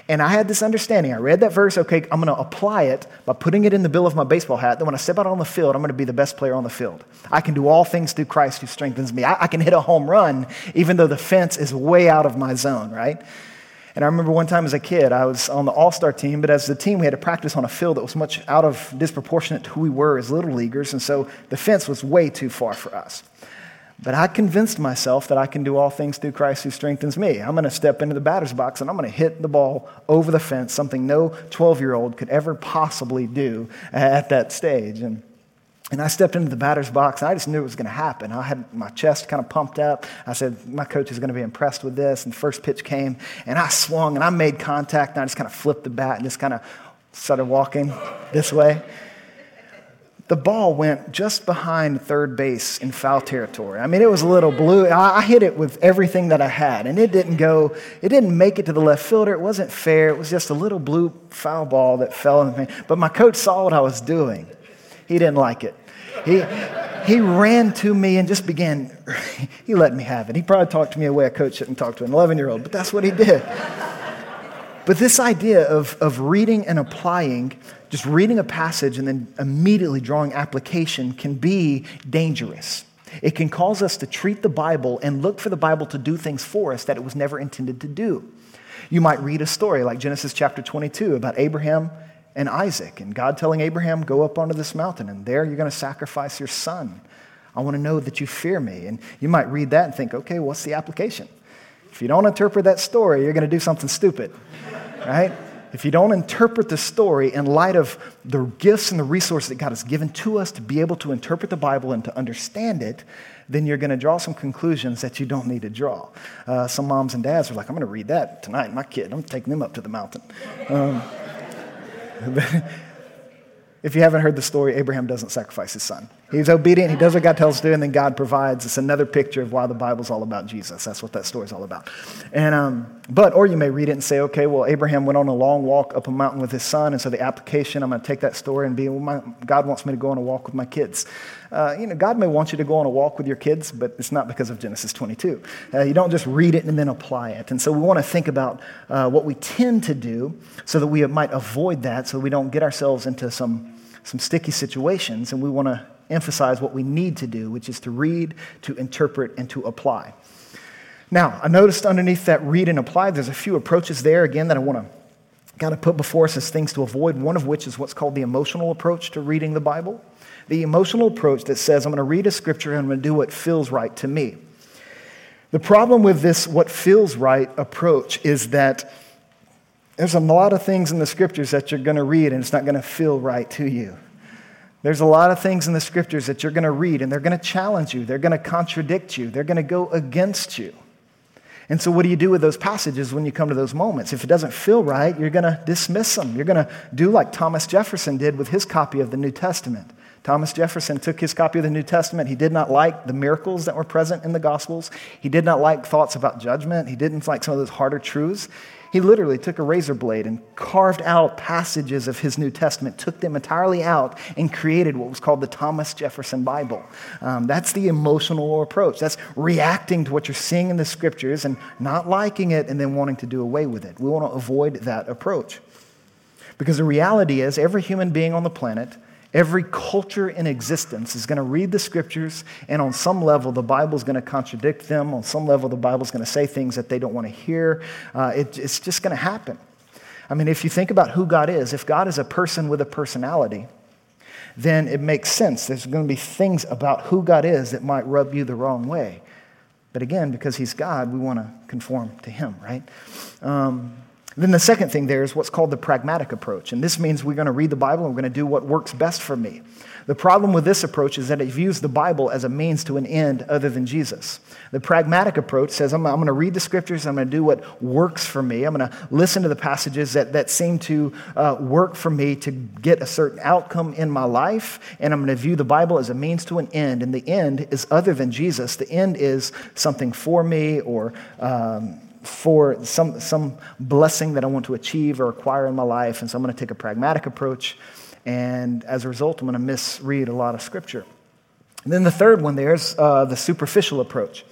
And I had this understanding. I read that verse, okay, I'm going to apply it by putting it in the bill of my baseball hat. Then when I step out on the field, I'm going to be the best player on the field. I can do all things through Christ who strengthens me. I, I can hit a home run even though the fence is way out of my zone, right? And I remember one time as a kid, I was on the all-star team, but as the team, we had to practice on a field that was much out of disproportionate to who we were as little leaguers, and so the fence was way too far for us. But I convinced myself that I can do all things through Christ who strengthens me. I'm going to step into the batter's box, and I'm going to hit the ball over the fence, something no twelve-year-old could ever possibly do at that stage. And, and I stepped into the batter's box, and I just knew it was going to happen. I had my chest kind of pumped up. I said, my coach is going to be impressed with this. And the first pitch came, and I swung, and I made contact, and I just kind of flipped the bat and just kind of started walking this way. The ball went just behind third base in foul territory. I mean, it was a little blue. I hit it with everything that I had, and it didn't go, it didn't make it to the left fielder. It wasn't fair. It was just a little blue foul ball that fell in me. But my coach saw what I was doing. He didn't like it. He he ran to me and just began, he let me have it. He probably talked to me a way a coach shouldn't talk to an eleven-year-old, but that's what he did. But this idea of, of reading and applying, just reading a passage and then immediately drawing application can be dangerous. It can cause us to treat the Bible and look for the Bible to do things for us that it was never intended to do. You might read a story like Genesis chapter twenty-two about Abraham and Isaac, and God telling Abraham, go up onto this mountain, and there you're going to sacrifice your son. I want to know that you fear me. And you might read that and think, okay, what's the application? If you don't interpret that story, you're going to do something stupid, right? If you don't interpret the story in light of the gifts and the resources that God has given to us to be able to interpret the Bible and to understand it, then you're going to draw some conclusions that you don't need to draw. Uh, some moms and dads are like, I'm going to read that tonight, my kid. I'm taking them up to the mountain. Um, If you haven't heard the story, Abraham doesn't sacrifice his son. He's obedient. He does what God tells him to do, and then God provides. It's another picture of why the Bible's all about Jesus. That's what that story's all about. And um, but, or you may read it and say, okay, well, Abraham went on a long walk up a mountain with his son, and so the application, I'm going to take that story and be, well, my, God wants me to go on a walk with my kids. Uh, you know, God may want you to go on a walk with your kids, but it's not because of Genesis twenty-two. Uh, you don't just read it and then apply it. And so we want to think about uh, what we tend to do so that we might avoid that, so we don't get ourselves into some some sticky situations, and we want to emphasize what we need to do, which is to read, to interpret, and to apply. Now, I noticed underneath that read and apply, there's a few approaches there, again, that I want to kind of put before us as things to avoid, one of which is what's called the emotional approach to reading the Bible. The emotional approach that says, I'm going to read a Scripture and I'm going to do what feels right to me. The problem with this what feels right approach is that There's a lot of things in the Scriptures that you're going to read and it's not going to feel right to you. There's a lot of things in the Scriptures that you're going to read and they're going to challenge you. They're going to contradict you. They're going to go against you. And so what do you do with those passages when you come to those moments? If it doesn't feel right, you're going to dismiss them. You're going to do like Thomas Jefferson did with his copy of the New Testament. Thomas Jefferson took his copy of the New Testament. He did not like the miracles that were present in the Gospels. He did not like thoughts about judgment. He didn't like some of those harder truths. He literally took a razor blade and carved out passages of his New Testament, took them entirely out, and created what was called the Thomas Jefferson Bible. Um, that's the emotional approach. That's reacting to what you're seeing in the Scriptures and not liking it and then wanting to do away with it. We want to avoid that approach. Because the reality is every human being on the planet, every culture in existence is going to read the Scriptures, and on some level, the Bible's going to contradict them. On some level, the Bible's going to say things that they don't want to hear. Uh, it, it's just going to happen. I mean, if you think about who God is, if God is a person with a personality, then it makes sense. There's going to be things about who God is that might rub you the wrong way. But again, because he's God, we want to conform to him, right? Um Then the second thing there is what's called the pragmatic approach. And this means we're going to read the Bible and we're going to do what works best for me. The problem with this approach is that it views the Bible as a means to an end other than Jesus. The pragmatic approach says, I'm, I'm going to read the Scriptures, I'm going to do what works for me. I'm going to listen to the passages that, that seem to uh, work for me to get a certain outcome in my life, and I'm going to view the Bible as a means to an end, and the end is other than Jesus. The end is something for me or um for some some blessing that I want to achieve or acquire in my life, and so I'm going to take a pragmatic approach, and as a result, I'm going to misread a lot of Scripture. And then the third one there is uh, the superficial approach.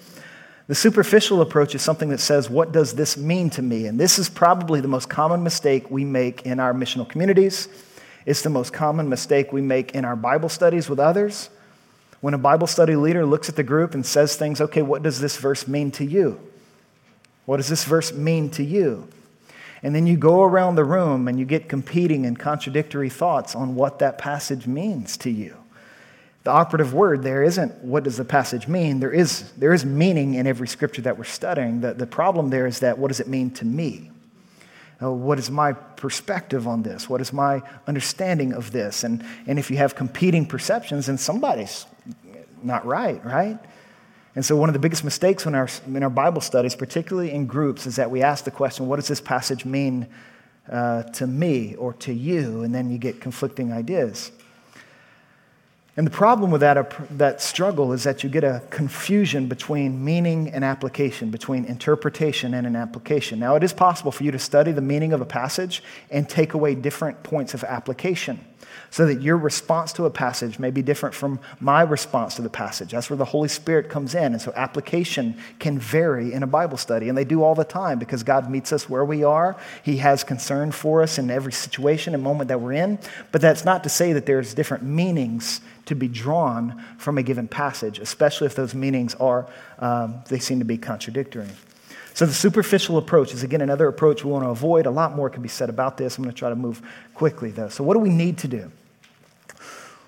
The superficial approach is something that says, what does this mean to me? And this is probably the most common mistake we make in our missional communities. It's the most common mistake we make in our Bible studies with others. When a Bible study leader looks at the group and says things, okay, what does this verse mean to you? What does this verse mean to you? And then you go around the room and you get competing and contradictory thoughts on what that passage means to you. The operative word there isn't what does the passage mean. There is, there is meaning in every Scripture that we're studying. The, the problem there is that what does it mean to me? Uh, what is my perspective on this? What is my understanding of this? And, and if you have competing perceptions, then somebody's not right, right? And so one of the biggest mistakes in our, in our Bible studies, particularly in groups, is that we ask the question, what does this passage mean uh, to me or to you? And then you get conflicting ideas. And the problem with that, that struggle is that you get a confusion between meaning and application, between interpretation and an application. Now, it is possible for you to study the meaning of a passage and take away different points of application so that your response to a passage may be different from my response to the passage. That's where the Holy Spirit comes in, and so application can vary in a Bible study, and they do all the time because God meets us where we are. He has concern for us in every situation and moment that we're in, but that's not to say that there's different meanings to be drawn from a given passage, especially if those meanings are, um, they seem to be contradictory. So the superficial approach is, again, another approach we want to avoid. A lot more can be said about this. I'm going to try to move quickly, though. So what do we need to do?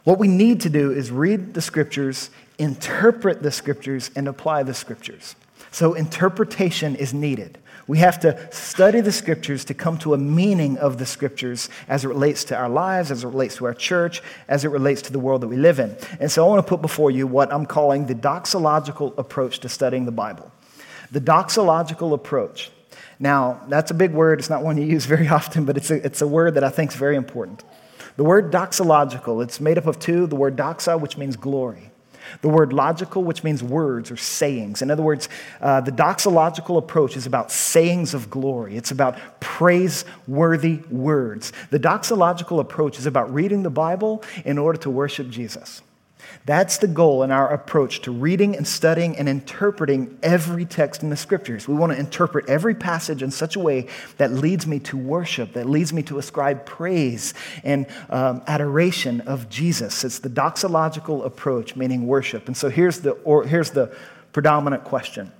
What we need to do is read the Scriptures, interpret the Scriptures, and apply the Scriptures. So interpretation is needed. We have to study the Scriptures to come to a meaning of the Scriptures as it relates to our lives, as it relates to our church, as it relates to the world that we live in. And so I want to put before you what I'm calling the doxological approach to studying the Bible. The doxological approach. Now, that's a big word. It's not one you use very often, but it's a, it's a word that I think is very important. The word doxological, it's made up of two, the word doxa, which means glory. The word logical, which means words or sayings. In other words, uh, the doxological approach is about sayings of glory. It's about praiseworthy words. The doxological approach is about reading the Bible in order to worship Jesus. That's the goal in our approach to reading and studying and interpreting every text in the Scriptures. We want to interpret every passage in such a way that leads me to worship, that leads me to ascribe praise and um, adoration of Jesus. It's the doxological approach, meaning worship. And so here's the, or here's the predominant question.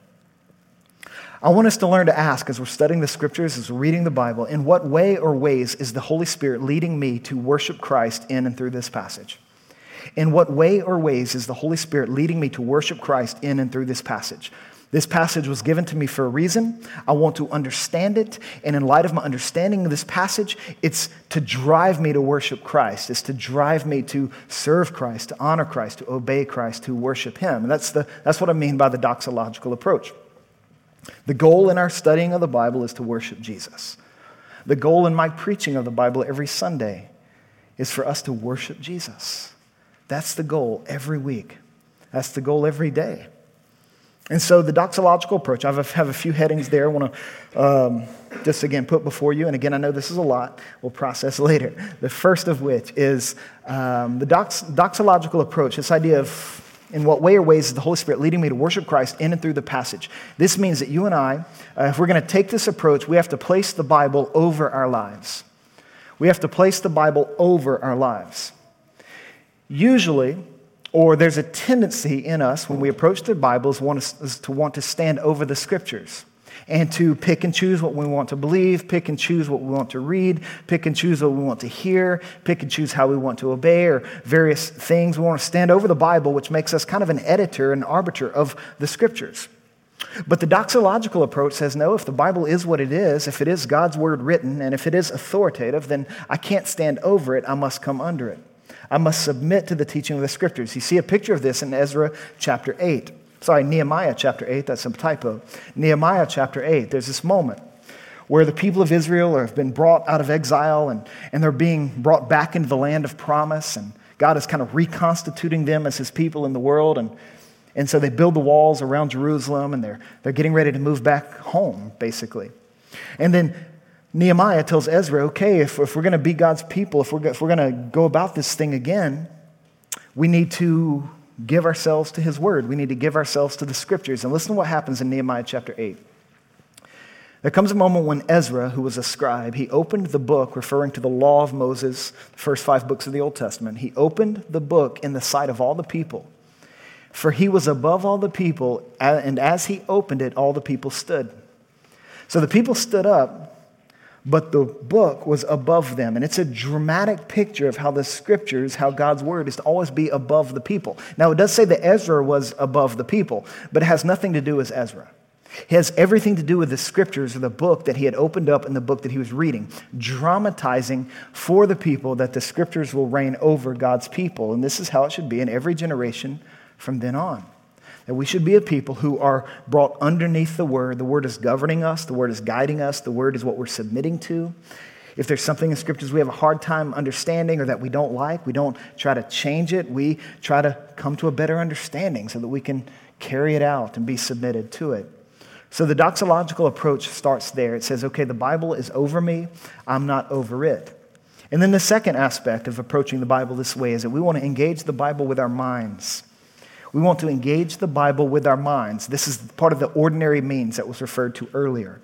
I want us to learn to ask as we're studying the Scriptures, as we're reading the Bible, in what way or ways is the Holy Spirit leading me to worship Christ in and through this passage? In what way or ways is the Holy Spirit leading me to worship Christ in and through this passage? This passage was given to me for a reason. I want to understand it. And in light of my understanding of this passage, it's to drive me to worship Christ. It's to drive me to serve Christ, to honor Christ, to obey Christ, to worship him. And that's, the, that's what I mean by the doxological approach. The goal in our studying of the Bible is to worship Jesus. The goal in my preaching of the Bible every Sunday is for us to worship Jesus. That's the goal every week. That's the goal every day. And so the doxological approach, I have a few headings there I want to um, just again put before you. And again, I know this is a lot. We'll process later. The first of which is um, the dox- doxological approach, this idea of in what way or ways is the Holy Spirit leading me to worship Christ in and through the passage. This means that you and I, uh, if we're going to take this approach, we have to place the Bible over our lives. We have to place the Bible over our lives. Usually, or there's a tendency in us when we approach the Bibles is to want to stand over the Scriptures and to pick and choose what we want to believe, pick and choose what we want to read, pick and choose what we want to hear, pick and choose how we want to obey, or various things. We want to stand over the Bible, which makes us kind of an editor, an arbiter of the Scriptures. But the doxological approach says, no, if the Bible is what it is, if it is God's word written, and if it is authoritative, then I can't stand over it. I must come under it. I must submit to the teaching of the Scriptures. You see a picture of this in Ezra chapter eight. Sorry, Nehemiah chapter eight, that's a typo. Nehemiah chapter eight, there's this moment where the people of Israel have been brought out of exile and, and they're being brought back into the land of promise, and God is kind of reconstituting them as his people in the world, and And so they build the walls around Jerusalem, and they're, they're getting ready to move back home, basically. And then Nehemiah tells Ezra, okay, if, if we're going to be God's people, if we're, if we're going to go about this thing again, we need to give ourselves to his word. We need to give ourselves to the Scriptures. And listen to what happens in Nehemiah chapter eight. There comes a moment when Ezra, who was a scribe, he opened the book referring to the law of Moses, the first five books of the Old Testament. He opened the book in the sight of all the people. For he was above all the people, and as he opened it, all the people stood. So the people stood up, but the book was above them. And it's a dramatic picture of how the Scriptures, how God's word is to always be above the people. Now, it does say that Ezra was above the people, but it has nothing to do with Ezra. It has everything to do with the Scriptures, or the book that he had opened up and the book that he was reading, dramatizing for the people that the Scriptures will reign over God's people. And this is how it should be in every generation from then on, that we should be a people who are brought underneath the Word. The Word is governing us. The Word is guiding us. The Word is what we're submitting to. If there's something in Scriptures we have a hard time understanding or that we don't like, we don't try to change it. We try to come to a better understanding so that we can carry it out and be submitted to it. So the doxological approach starts there. It says, okay, the Bible is over me. I'm not over it. And then the second aspect of approaching the Bible this way is that we want to engage the Bible with our minds. We want to engage the Bible with our minds. This is part of the ordinary means that was referred to earlier.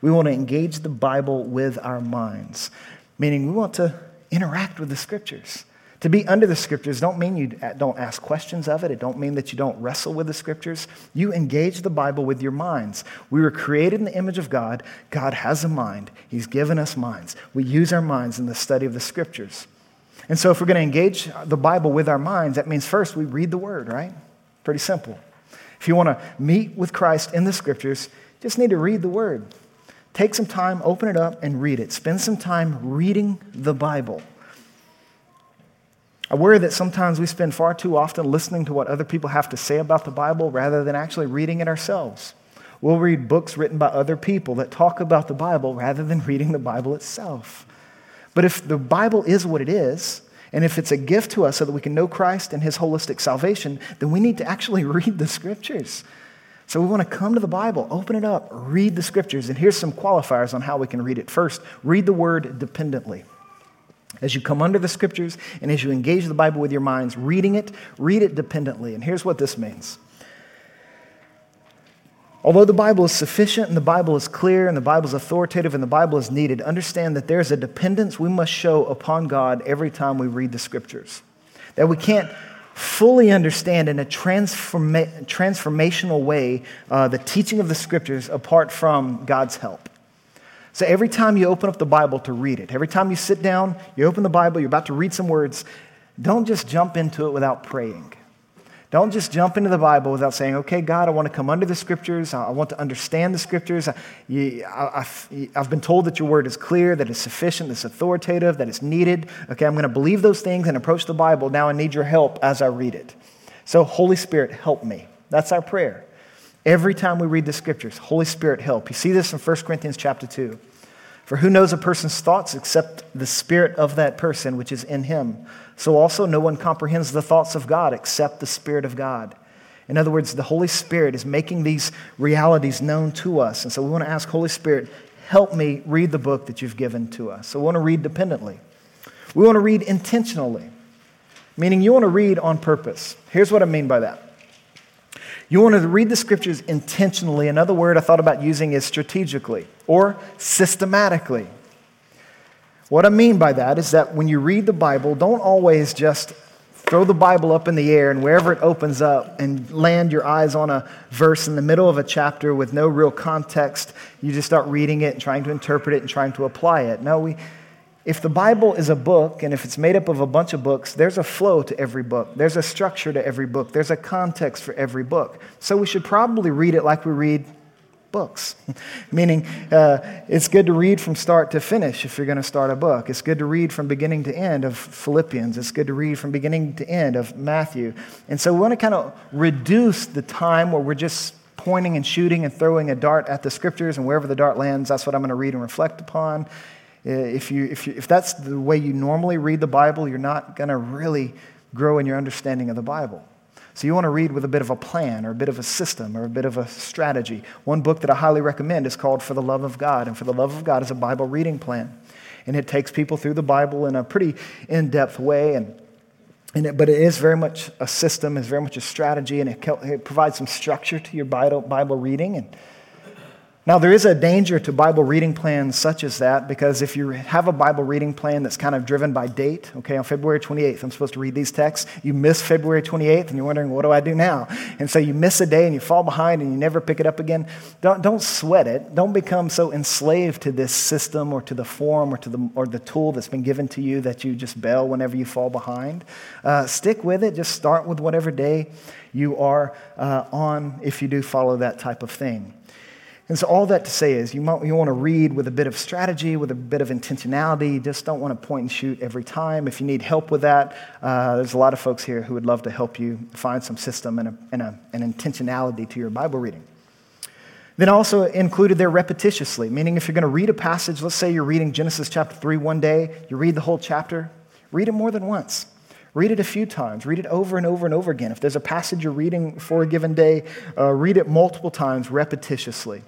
We want to engage the Bible with our minds, meaning we want to interact with the Scriptures. To be under the Scriptures don't mean you don't ask questions of it. It don't mean that you don't wrestle with the Scriptures. You engage the Bible with your minds. We were created in the image of God. God has a mind. He's given us minds. We use our minds in the study of the Scriptures. And so if we're going to engage the Bible with our minds, that means first we read the Word, right? Pretty simple. If you want to meet with Christ in the Scriptures, you just need to read the Word. Take some time, open it up, and read it. Spend some time reading the Bible. I worry that sometimes we spend far too often listening to what other people have to say about the Bible rather than actually reading it ourselves. We'll read books written by other people that talk about the Bible rather than reading the Bible itself. But if the Bible is what it is, and if it's a gift to us so that we can know Christ and his holistic salvation, then we need to actually read the Scriptures. So we want to come to the Bible, open it up, read the Scriptures. And here's some qualifiers on how we can read it. First, read the Word dependently. As you come under the Scriptures and as you engage the Bible with your minds, reading it, read it dependently. And here's what this means. Although the Bible is sufficient and the Bible is clear and the Bible is authoritative and the Bible is needed, understand that there's a dependence we must show upon God every time we read the Scriptures. That we can't fully understand in a transforma- transformational way uh, the teaching of the Scriptures apart from God's help. So every time you open up the Bible to read it, every time you sit down, you open the Bible, you're about to read some words, don't just jump into it without praying. Don't just jump into the Bible without saying, okay, God, I want to come under the Scriptures. I want to understand the Scriptures. I, you, I, I, I've been told that your word is clear, that it's sufficient, that it's authoritative, that it's needed. Okay, I'm going to believe those things and approach the Bible. Now I need your help as I read it. So Holy Spirit, help me. That's our prayer. Every time we read the Scriptures, Holy Spirit, help. You see this in First Corinthians chapter two. For who knows a person's thoughts except the spirit of that person which is in him? So also no one comprehends the thoughts of God except the Spirit of God. In other words, the Holy Spirit is making these realities known to us. And so we want to ask, Holy Spirit, help me read the book that you've given to us. So we want to read dependently. We want to read intentionally, meaning you want to read on purpose. Here's what I mean by that. You want to read the Scriptures intentionally. Another word I thought about using is strategically or systematically. What I mean by that is that when you read the Bible, don't always just throw the Bible up in the air and wherever it opens up and land your eyes on a verse in the middle of a chapter with no real context. You just start reading it and trying to interpret it and trying to apply it. No, we... If the Bible is a book, and if it's made up of a bunch of books, there's a flow to every book. There's a structure to every book. There's a context for every book. So we should probably read it like we read books, meaning uh, it's good to read from start to finish if you're going to start a book. It's good to read from beginning to end of Philippians. It's good to read from beginning to end of Matthew. And so we want to kind of reduce the time where we're just pointing and shooting and throwing a dart at the Scriptures, and wherever the dart lands, that's what I'm going to read and reflect upon. If you, if you, if that's the way you normally read the Bible, you're not going to really grow in your understanding of the Bible. So you want to read with a bit of a plan or a bit of a system or a bit of a strategy. One book that I highly recommend is called For the Love of God. And For the Love of God is a Bible reading plan. And it takes people through the Bible in a pretty in-depth way. And, and it, but it is very much a system, it's very much a strategy, and it, it provides some structure to your Bible, Bible reading. And now, there is a danger to Bible reading plans such as that, because if you have a Bible reading plan that's kind of driven by date, okay, on February twenty-eighth, I'm supposed to read these texts. You miss February twenty-eighth, and you're wondering, what do I do now? And so you miss a day, and you fall behind, and you never pick it up again. Don't, don't sweat it. Don't become so enslaved to this system or to the form or to the or the tool that's been given to you that you just bail whenever you fall behind. Uh, stick with it. Just start with whatever day you are uh, on if you do follow that type of thing. And so all that to say is you, might, you want to read with a bit of strategy, with a bit of intentionality. You just don't want to point and shoot every time. If you need help with that, uh, there's a lot of folks here who would love to help you find some system and, a, and a, an intentionality to your Bible reading. Then also included there repetitiously, meaning if you're going to read a passage, let's say you're reading Genesis chapter three one day, you read the whole chapter, read it more than once. Read it a few times. Read it over and over and over again. If there's a passage you're reading for a given day, uh, read it multiple times repetitiously.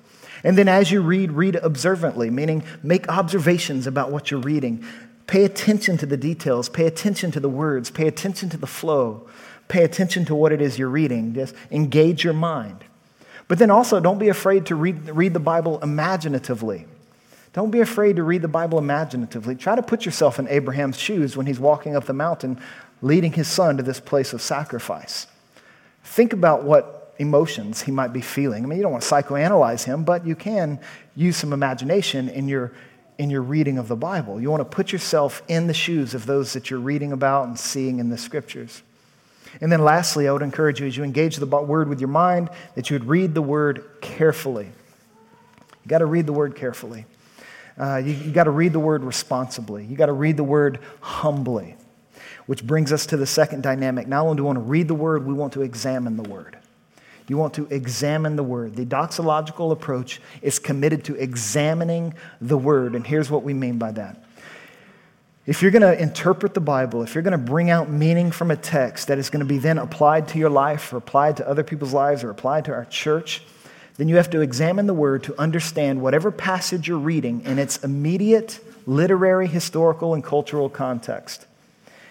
And then as you read, read observantly, meaning make observations about what you're reading. Pay attention to the details. Pay attention to the words. Pay attention to the flow. Pay attention to what it is you're reading. Just engage your mind. But then also don't be afraid to read, read the Bible imaginatively. Don't be afraid to read the Bible imaginatively. Try to put yourself in Abraham's shoes when he's walking up the mountain, leading his son to this place of sacrifice. Think about what emotions he might be feeling. I mean, you don't want to psychoanalyze him, but you can use some imagination in your in your reading of the Bible. You want to put yourself in the shoes of those that you're reading about and seeing in the Scriptures. And then lastly, I would encourage you as you engage the Word with your mind, that you would read the Word carefully. You got to read the Word carefully. Uh, you you got to read the Word responsibly. You got to read the Word humbly. Which brings us to the second dynamic. Not only do we want to read the Word, we want to examine the Word. You want to examine the Word. The doxological approach is committed to examining the Word. And here's what we mean by that. If you're going to interpret the Bible, if you're going to bring out meaning from a text that is going to be then applied to your life or applied to other people's lives or applied to our church, then you have to examine the Word to understand whatever passage you're reading in its immediate literary, historical, and cultural context.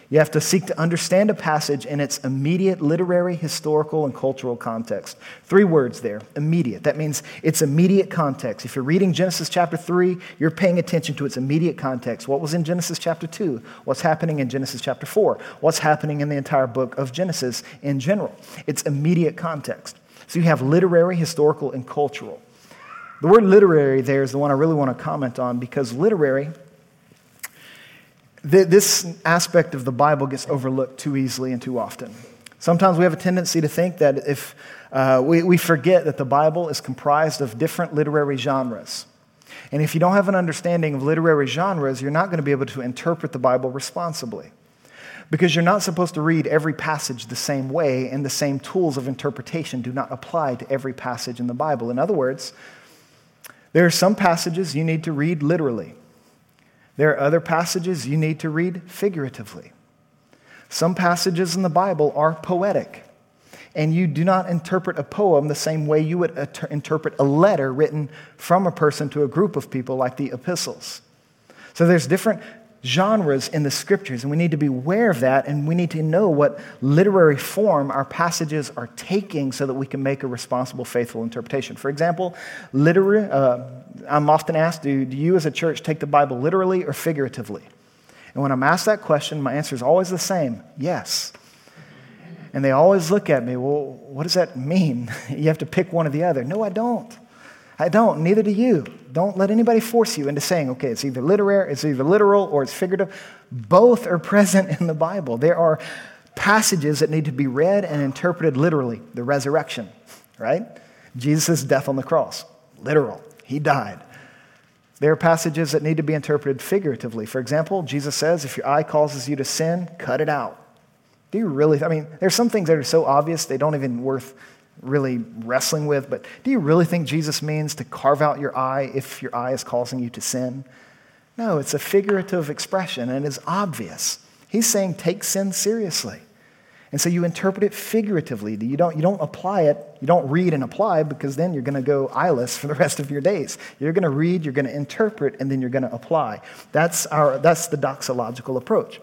You have to seek to understand a passage in its immediate literary, historical, and cultural context. Three words there, immediate. That means its immediate context. If you're reading Genesis chapter three, you're paying attention to its immediate context. What was in Genesis chapter two? What's happening in Genesis chapter four? What's happening in the entire book of Genesis in general? Its immediate context. So you have literary, historical, and cultural. The word literary there is the one I really want to comment on, because literary... This aspect of the Bible gets overlooked too easily and too often. Sometimes we have a tendency to think that if uh, we, we forget that the Bible is comprised of different literary genres. And if you don't have an understanding of literary genres, you're not going to be able to interpret the Bible responsibly. Because you're not supposed to read every passage the same way, and the same tools of interpretation do not apply to every passage in the Bible. In other words, there are some passages you need to read literally. There are other passages you need to read figuratively. Some passages in the Bible are poetic, and you do not interpret a poem the same way you would inter- interpret a letter written from a person to a group of people like the epistles. So there's different genres in the Scriptures, and we need to be aware of that, and we need to know what literary form our passages are taking so that we can make a responsible, faithful interpretation. For example, literary, uh, I'm often asked, do, do you as a church take the Bible literally or figuratively? And when I'm asked that question, my answer is always the same, yes. And they always look at me, well, what does that mean? You have to pick one or the other. No, I don't. I don't, neither do you. Don't let anybody force you into saying, okay, it's either literary, it's either literal or it's figurative. Both are present in the Bible. There are passages that need to be read and interpreted literally. The resurrection, right? Jesus' death on the cross, literal. He died. There are passages that need to be interpreted figuratively. For example, Jesus says, if your eye causes you to sin, cut it out. Do you really, I mean, there's some things that are so obvious they don't even worth really wrestling with, but do you really think Jesus means to carve out your eye if your eye is causing you to sin? No, it's a figurative expression and it's obvious. He's saying take sin seriously. And so you interpret it figuratively. You don't, you don't apply it, you don't read and apply, because then you're going to go eyeless for the rest of your days. You're going to read, you're going to interpret, and then you're going to apply. That's our, that's the doxological approach.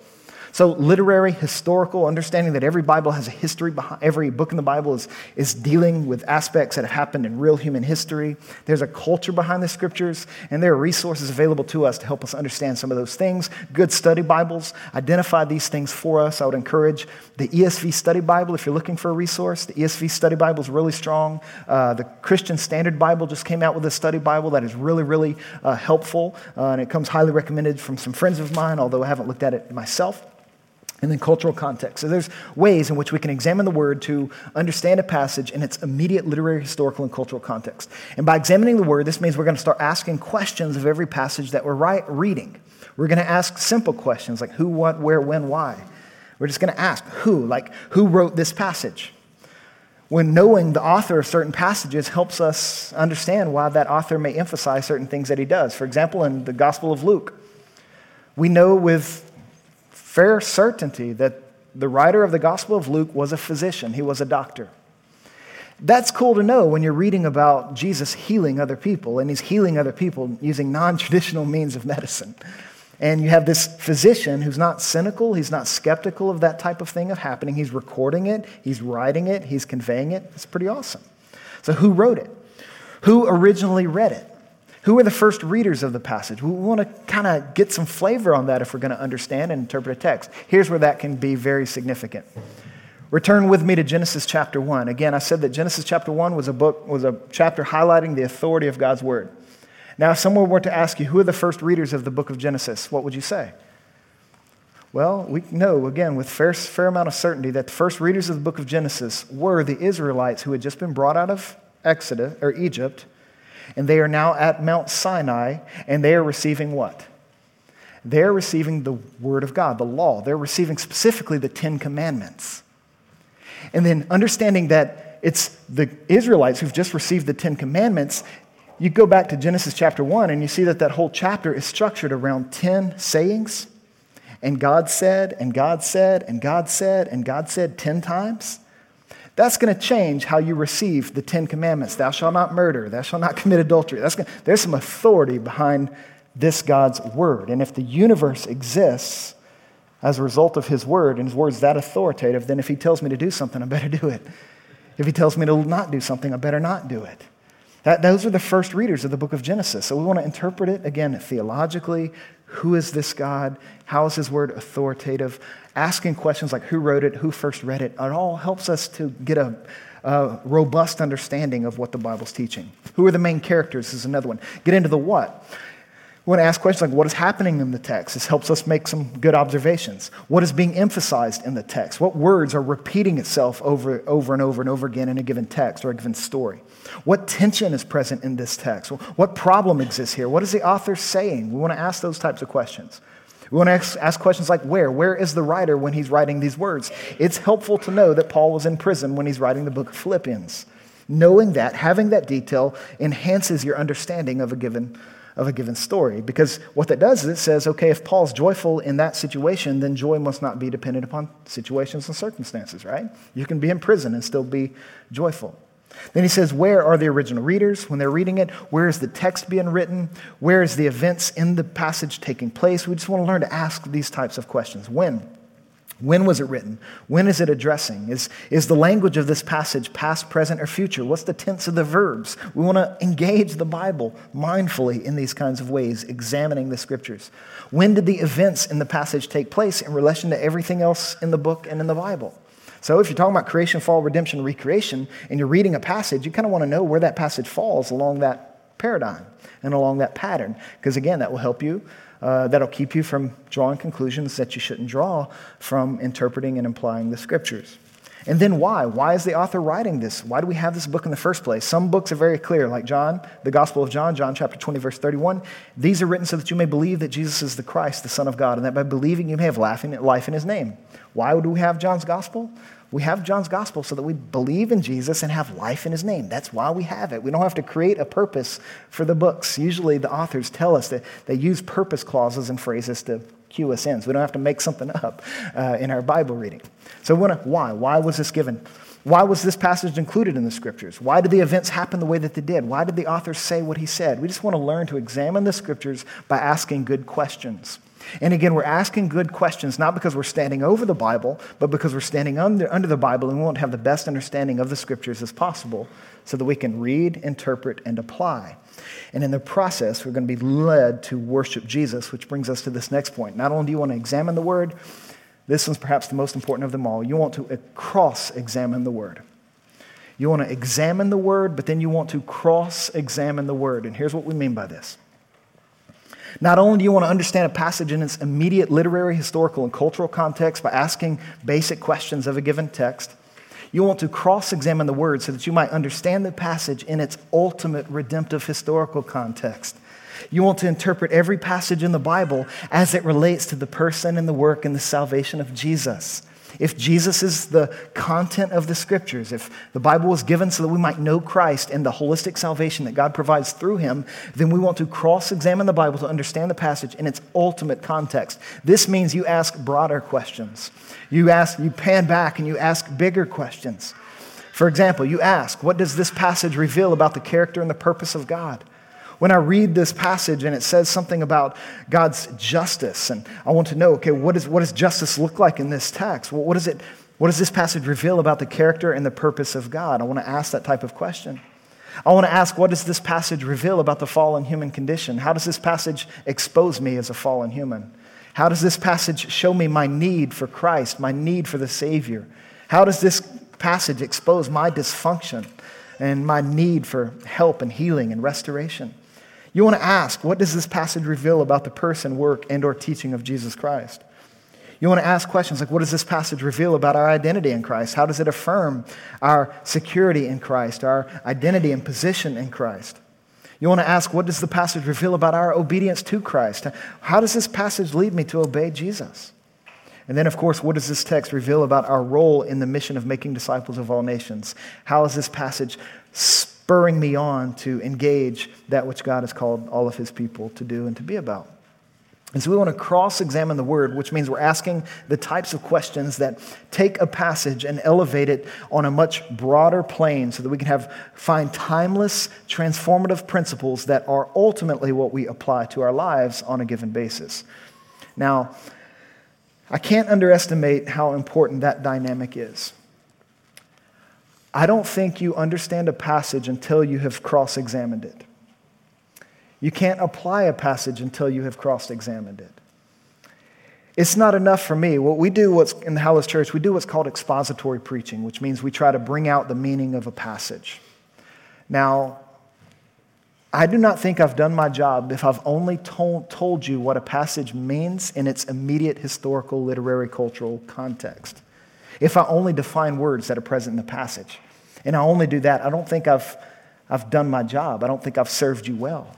So literary, historical, understanding that every Bible has a history behind, every book in the Bible is, is dealing with aspects that have happened in real human history. There's a culture behind the Scriptures, and there are resources available to us to help us understand some of those things. Good study Bibles identify these things for us. I would encourage the E S V Study Bible if you're looking for a resource. The E S V Study Bible is really strong. Uh, the Christian Standard Bible just came out with a study Bible that is really, really uh, helpful, uh, and it comes highly recommended from some friends of mine, although I haven't looked at it myself. And then cultural context. So there's ways in which we can examine the Word to understand a passage in its immediate literary, historical, and cultural context. And by examining the Word, this means we're going to start asking questions of every passage that we're reading. We're going to ask simple questions like who, what, where, when, why. We're just going to ask who, like who wrote this passage? When knowing the author of certain passages helps us understand why that author may emphasize certain things that he does. For example, in the Gospel of Luke, we know with fair certainty that the writer of the Gospel of Luke was a physician. He was a doctor. That's cool to know when you're reading about Jesus healing other people, and he's healing other people using non-traditional means of medicine. And you have this physician who's not cynical, he's not skeptical of that type of thing of happening. He's recording it, he's writing it, he's conveying it. It's pretty awesome. So who wrote it? Who originally read it? Who were the first readers of the passage? We want to kind of get some flavor on that if we're going to understand and interpret a text. Here's where that can be very significant. Return with me to Genesis chapter one. Again, I said that Genesis chapter one was a book, was a chapter highlighting the authority of God's Word. Now, if someone were to ask you, who are the first readers of the book of Genesis, what would you say? Well, we know, again, with a fair, fair amount of certainty that the first readers of the book of Genesis were the Israelites who had just been brought out of Exodus or Egypt. And they are now at Mount Sinai, and they are receiving what? They're receiving the Word of God, the law. They're receiving specifically the Ten Commandments. And then understanding that it's the Israelites who've just received the Ten Commandments, you go back to Genesis chapter one, and you see that that whole chapter is structured around ten sayings. And God said, and God said, and God said, and God said ten times. That's going to change how you receive the Ten Commandments. Thou shalt not murder. Thou shalt not commit adultery. That's gonna, there's some authority behind this God's Word. And if the universe exists as a result of His Word, and His Word's that authoritative, then if He tells me to do something, I better do it. If He tells me to not do something, I better not do it. That, those are the first readers of the book of Genesis. So we want to interpret it, again, theologically. Who is this God? How is His Word authoritative? Asking questions like who wrote it, who first read it, it all helps us to get a, a robust understanding of what the Bible's teaching. Who are the main characters is another one. Get into the what. We want to ask questions like, what is happening in the text? This helps us make some good observations. What is being emphasized in the text? What words are repeating itself over, over and over and over again in a given text or a given story? What tension is present in this text? What problem exists here? What is the author saying? We want to ask those types of questions. We want to ask questions like where? Where is the writer when he's writing these words? It's helpful to know that Paul was in prison when he's writing the book of Philippians. Knowing that, having that detail enhances your understanding of a given of a given story, because what that does is it says, okay, if Paul's joyful in that situation, then joy must not be dependent upon situations and circumstances, right? You can be in prison and still be joyful. Then he says, where are the original readers when they're reading it? Where is the text being written? Where is the events in the passage taking place? We just want to learn to ask these types of questions. When? When was it written? When is it addressing? Is, is the language of this passage past, present, or future? What's the tense of the verbs? We want to engage the Bible mindfully in these kinds of ways, examining the Scriptures. When did the events in the passage take place in relation to everything else in the book and in the Bible? So if you're talking about creation, fall, redemption, recreation, and you're reading a passage, you kind of want to know where that passage falls along that paradigm and along that pattern, because again, that will help you. Uh, that'll keep you from drawing conclusions that you shouldn't draw from interpreting and implying the Scriptures. And then why? Why is the author writing this? Why do we have this book in the first place? Some books are very clear, like John, the Gospel of John, John chapter twenty, verse thirty-one. These are written so that you may believe that Jesus is the Christ, the Son of God, and that by believing you may have life in his name. Why do we have John's Gospel? We have John's Gospel so that we believe in Jesus and have life in his name. That's why we have it. We don't have to create a purpose for the books. Usually the authors tell us that they use purpose clauses and phrases to cue us in. So we don't have to make something up uh, in our Bible reading. So we want to, why? Why was this given? Why was this passage included in the Scriptures? Why did the events happen the way that they did? Why did the author say what he said? We just want to learn to examine the Scriptures by asking good questions. And again, we're asking good questions, not because we're standing over the Bible, but because we're standing under, under the Bible, and we want to have the best understanding of the Scriptures as possible so that we can read, interpret, and apply. And in the process, we're going to be led to worship Jesus, which brings us to this next point. Not only do you want to examine the Word, this one's perhaps the most important of them all. You want to cross-examine the Word. You want to examine the Word, but then you want to cross-examine the Word. And here's what we mean by this. Not only do you want to understand a passage in its immediate literary, historical, and cultural context by asking basic questions of a given text, you want to cross-examine the Word so that you might understand the passage in its ultimate redemptive historical context. You want to interpret every passage in the Bible as it relates to the person and the work and the salvation of Jesus. If Jesus is the content of the Scriptures, if the Bible was given so that we might know Christ and the holistic salvation that God provides through him, then we want to cross-examine the Bible to understand the passage in its ultimate context. This means you ask broader questions. You ask, you pan back and you ask bigger questions. For example, you ask, what does this passage reveal about the character and the purpose of God? When I read this passage and it says something about God's justice, and I want to know, okay, what, is, what does justice look like in this text? Well, what, is it, what does this passage reveal about the character and the purpose of God? I want to ask that type of question. I want to ask, what does this passage reveal about the fallen human condition? How does this passage expose me as a fallen human? How does this passage show me my need for Christ, my need for the Savior? How does this passage expose my dysfunction and my need for help and healing and restoration? You want to ask, what does this passage reveal about the person, work, and or teaching of Jesus Christ? You want to ask questions like, what does this passage reveal about our identity in Christ? How does it affirm our security in Christ, our identity and position in Christ? You want to ask, what does the passage reveal about our obedience to Christ? How does this passage lead me to obey Jesus? And then, of course, what does this text reveal about our role in the mission of making disciples of all nations? How is this passage spurring me on to engage that which God has called all of his people to do and to be about? And so we want to cross-examine the Word, which means we're asking the types of questions that take a passage and elevate it on a much broader plane so that we can have find timeless, transformative principles that are ultimately what we apply to our lives on a given basis. Now, I can't underestimate how important that dynamic is. I don't think you understand a passage until you have cross-examined it. You can't apply a passage until you have cross-examined it. It's not enough for me. What we do what's in the Hallows Church, we do what's called expository preaching, which means we try to bring out the meaning of a passage. Now, I do not think I've done my job if I've only told, told you what a passage means in its immediate historical, literary, cultural context. If I only define words that are present in the passage, and I only do that, I don't think I've, I've done my job. I don't think I've served you well.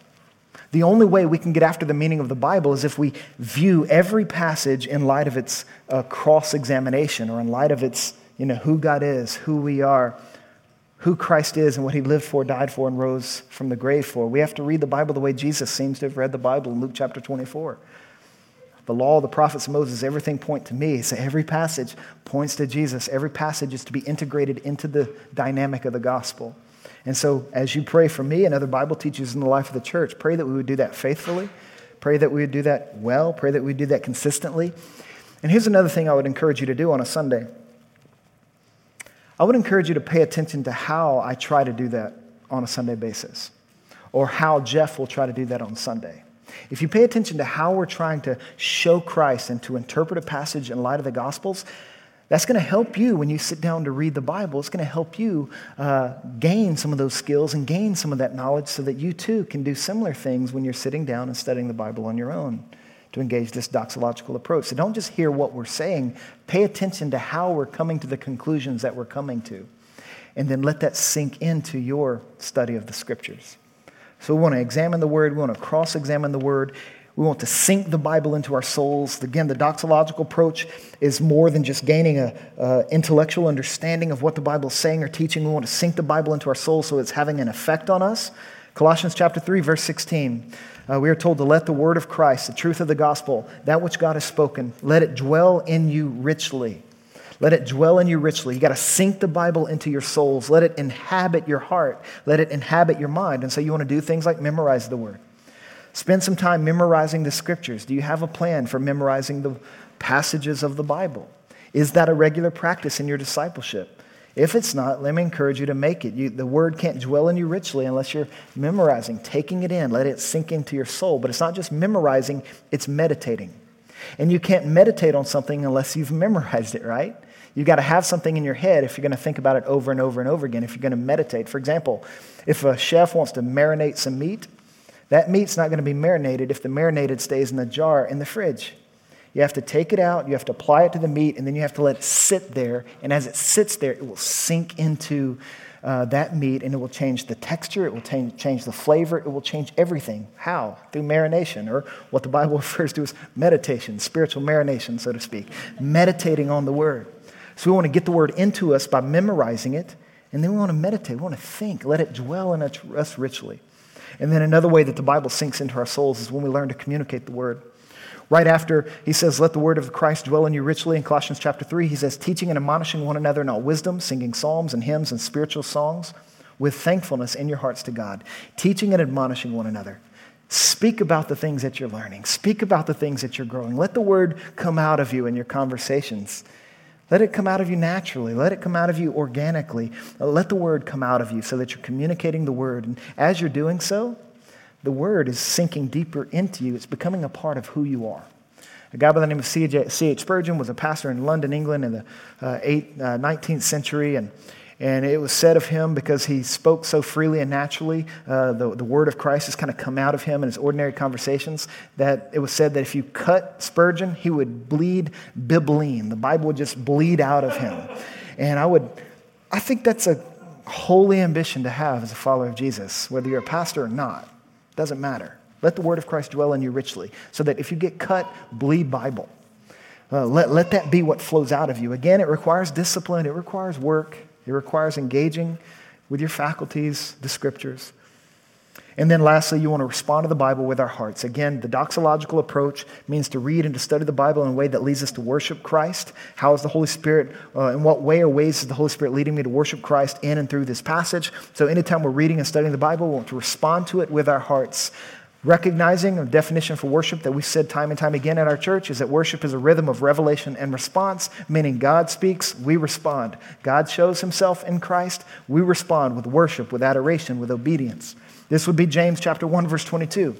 The only way we can get after the meaning of the Bible is if we view every passage in light of its uh, cross-examination, or in light of its, you know, who God is, who we are, who Christ is, and what he lived for, died for, and rose from the grave for. We have to read the Bible the way Jesus seems to have read the Bible in Luke chapter twenty-four. The law, the prophets of Moses, everything point to me. So every passage points to Jesus. Every passage is to be integrated into the dynamic of the gospel. And so as you pray for me and other Bible teachers in the life of the church, pray that we would do that faithfully. Pray that we would do that well. Pray that we would do that consistently. And here's another thing I would encourage you to do on a Sunday. I would encourage you to pay attention to how I try to do that on a Sunday basis, or how Jeff will try to do that on Sunday. If you pay attention to how we're trying to show Christ and to interpret a passage in light of the Gospels, that's going to help you when you sit down to read the Bible. It's going to help you uh, gain some of those skills and gain some of that knowledge so that you too can do similar things when you're sitting down and studying the Bible on your own, to engage this doxological approach. So don't just hear what we're saying. Pay attention to how we're coming to the conclusions that we're coming to. And then let that sink into your study of the Scriptures. So we want to examine the Word. We want to cross-examine the Word. We want to sink the Bible into our souls. Again, the doxological approach is more than just gaining an intellectual understanding of what the Bible is saying or teaching. We want to sink the Bible into our souls so it's having an effect on us. Colossians chapter three, verse sixteen. Uh, we are told to let the word of Christ, the truth of the gospel, that which God has spoken, let it dwell in you richly. Let it dwell in you richly. You got to sink the Bible into your souls. Let it inhabit your heart. Let it inhabit your mind. And so you want to do things like memorize the word. Spend some time memorizing the Scriptures. Do you have a plan for memorizing the passages of the Bible? Is that a regular practice in your discipleship? If it's not, let me encourage you to make it. You, the word can't dwell in you richly unless you're memorizing, taking it in, let it sink into your soul. But it's not just memorizing, it's meditating. And you can't meditate on something unless you've memorized it, right? You've got to have something in your head if you're going to think about it over and over and over again, if you're going to meditate. For example, if a chef wants to marinate some meat, that meat's not going to be marinated if the marinated stays in the jar in the fridge. You have to take it out, you have to apply it to the meat, and then you have to let it sit there. And as it sits there, it will sink into uh, that meat, and it will change the texture, it will t- change the flavor, it will change everything. How? Through marination, or what the Bible refers to as meditation, spiritual marination, so to speak. Meditating on the Word. So we want to get the Word into us by memorizing it, and then we want to meditate, we want to think, let it dwell in us richly. And then another way that the Bible sinks into our souls is when we learn to communicate the Word. Right after he says, let the word of Christ dwell in you richly in Colossians chapter three, he says, teaching and admonishing one another in all wisdom, singing psalms and hymns and spiritual songs with thankfulness in your hearts to God. Teaching and admonishing one another. Speak about the things that you're learning. Speak about the things that you're growing. Let the word come out of you in your conversations. Let it come out of you naturally. Let it come out of you organically. Let the word come out of you so that you're communicating the word. And as you're doing so, the word is sinking deeper into you. It's becoming a part of who you are. A guy by the name of C H Spurgeon was a pastor in London, England in the uh, eight, uh, nineteenth century. And, and it was said of him because he spoke so freely and naturally, uh, the, the word of Christ has kind of come out of him in his ordinary conversations, that it was said that if you cut Spurgeon, he would bleed bibline. The Bible would just bleed out of him. And I would, I think that's a holy ambition to have as a follower of Jesus, whether you're a pastor or not. Doesn't matter. Let the word of Christ dwell in you richly so that if you get cut, bleed Bible. Uh, let, let that be what flows out of you. Again, it requires discipline. It requires work. It requires engaging with your faculties, the Scriptures. And then lastly, you want to respond to the Bible with our hearts. Again, the doxological approach means to read and to study the Bible in a way that leads us to worship Christ. How is the Holy Spirit, uh, in what way or ways is the Holy Spirit leading me to worship Christ in and through this passage? So anytime we're reading and studying the Bible, we want to respond to it with our hearts. Recognizing a definition for worship that we've said time and time again at our church is that worship is a rhythm of revelation and response, meaning God speaks, we respond. God shows himself in Christ, we respond with worship, with adoration, with obedience. This would be James chapter one, verse twenty-two,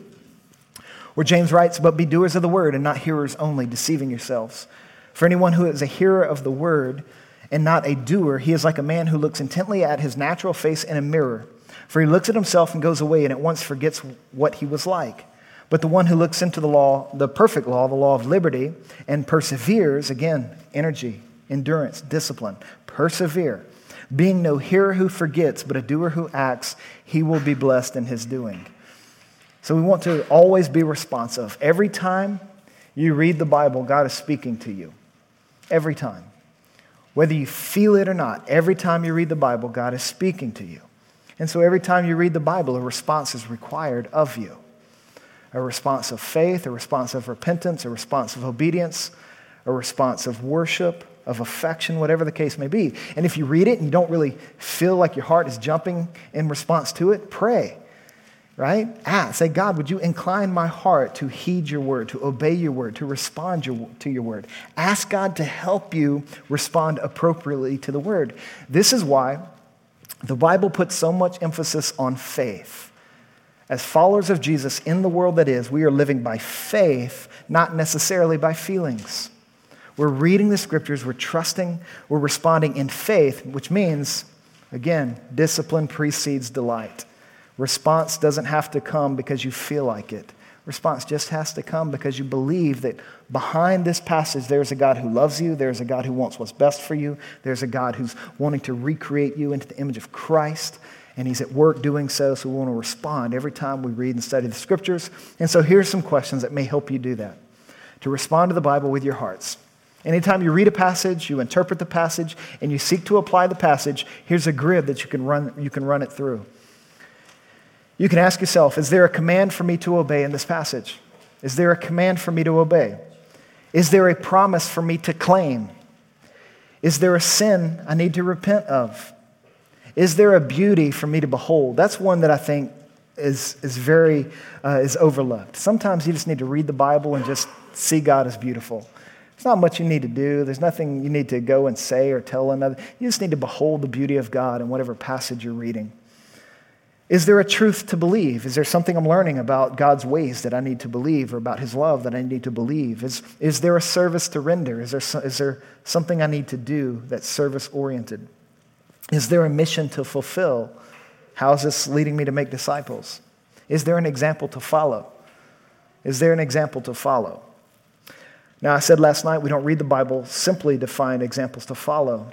where James writes, but be doers of the word and not hearers only, deceiving yourselves. For anyone who is a hearer of the word and not a doer, he is like a man who looks intently at his natural face in a mirror. For he looks at himself and goes away and at once forgets what he was like. But the one who looks into the law, the perfect law, the law of liberty, and perseveres, again, energy, endurance, discipline, persevere, being no hearer who forgets, but a doer who acts, he will be blessed in his doing. So we want to always be responsive. Every time you read the Bible, God is speaking to you. Every time. Whether you feel it or not, every time you read the Bible, God is speaking to you. And so every time you read the Bible, a response is required of you. A response of faith, a response of repentance, a response of obedience, a response of worship, of affection, whatever the case may be. And if you read it and you don't really feel like your heart is jumping in response to it, pray, right? Ah, say, God, would you incline my heart to heed your word, to obey your word, to respond your, to your word. Ask God to help you respond appropriately to the word. This is why the Bible puts so much emphasis on faith. As followers of Jesus in the world that is, we are living by faith, not necessarily by feelings. We're reading the Scriptures, we're trusting, we're responding in faith, which means, again, discipline precedes delight. Response doesn't have to come because you feel like it. Response just has to come because you believe that behind this passage, there's a God who loves you, there's a God who wants what's best for you, there's a God who's wanting to recreate you into the image of Christ. And he's at work doing so, so we want to respond every time we read and study the Scriptures. And so here's some questions that may help you do that. To respond to the Bible with your hearts. Anytime you read a passage, you interpret the passage, and you seek to apply the passage, here's a grid that you can run, you can run it through. You can ask yourself, is there a command for me to obey in this passage? Is there a command for me to obey? Is there a promise for me to claim? Is there a sin I need to repent of? Is there a beauty for me to behold? That's one that I think is is very, uh, is overlooked. Sometimes you just need to read the Bible and just see God as beautiful. There's not much you need to do. There's nothing you need to go and say or tell another. You just need to behold the beauty of God in whatever passage you're reading. Is there a truth to believe? Is there something I'm learning about God's ways that I need to believe or about his love that I need to believe? Is, is there a service to render? Is there, so, is there something I need to do that's service-oriented? Is there a mission to fulfill? How is this leading me to make disciples? Is there an example to follow? Is there an example to follow? Now, I said last night we don't read the Bible simply to find examples to follow.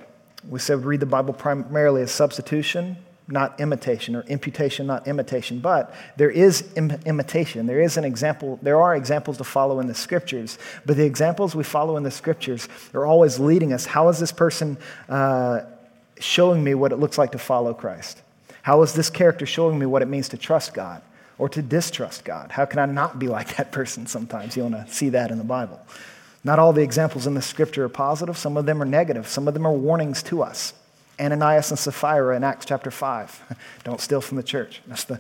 We said we read the Bible primarily as substitution, not imitation, or imputation, not imitation. But there is im- imitation. There is an example. There are examples to follow in the Scriptures. But the examples we follow in the Scriptures are always leading us. How is this person Uh, showing me what it looks like to follow Christ? How is this character showing me what it means to trust God or to distrust God? How can I not be like that person sometimes? You want to see that in the Bible. Not all the examples in the Scripture are positive. Some of them are negative. Some of them are warnings to us. Ananias and Sapphira in Acts chapter five. Don't steal from the church. That's the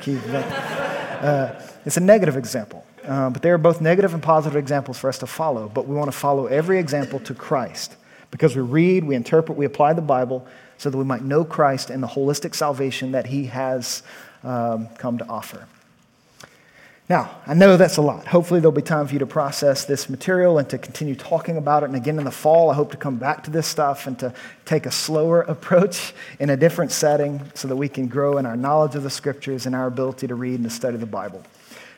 key. uh, it's a negative example. Uh, but they are both negative and positive examples for us to follow. But we want to follow every example to Christ. Because we read, we interpret, we apply the Bible so that we might know Christ and the holistic salvation that he has um, come to offer. Now, I know that's a lot. Hopefully there'll be time for you to process this material and to continue talking about it. And again, in the fall, I hope to come back to this stuff and to take a slower approach in a different setting so that we can grow in our knowledge of the Scriptures and our ability to read and to study the Bible.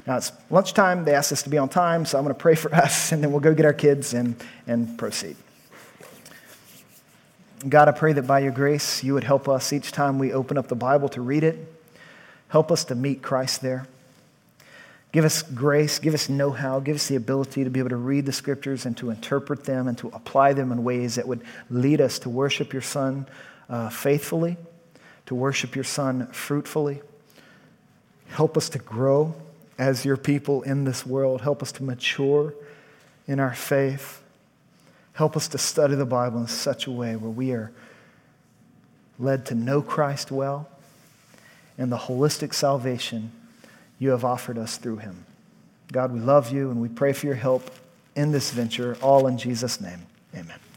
Now, it's lunchtime. They asked us to be on time, so I'm going to pray for us, and then we'll go get our kids and, and proceed. God, I pray that by your grace, you would help us each time we open up the Bible to read it. Help us to meet Christ there. Give us grace, give us know-how, give us the ability to be able to read the Scriptures and to interpret them and to apply them in ways that would lead us to worship your Son uh, faithfully, to worship your Son fruitfully. Help us to grow as your people in this world. Help us to mature in our faith. Help us to study the Bible in such a way where we are led to know Christ well and the holistic salvation you have offered us through him. God, we love you and we pray for your help in this venture, all in Jesus' name. Amen.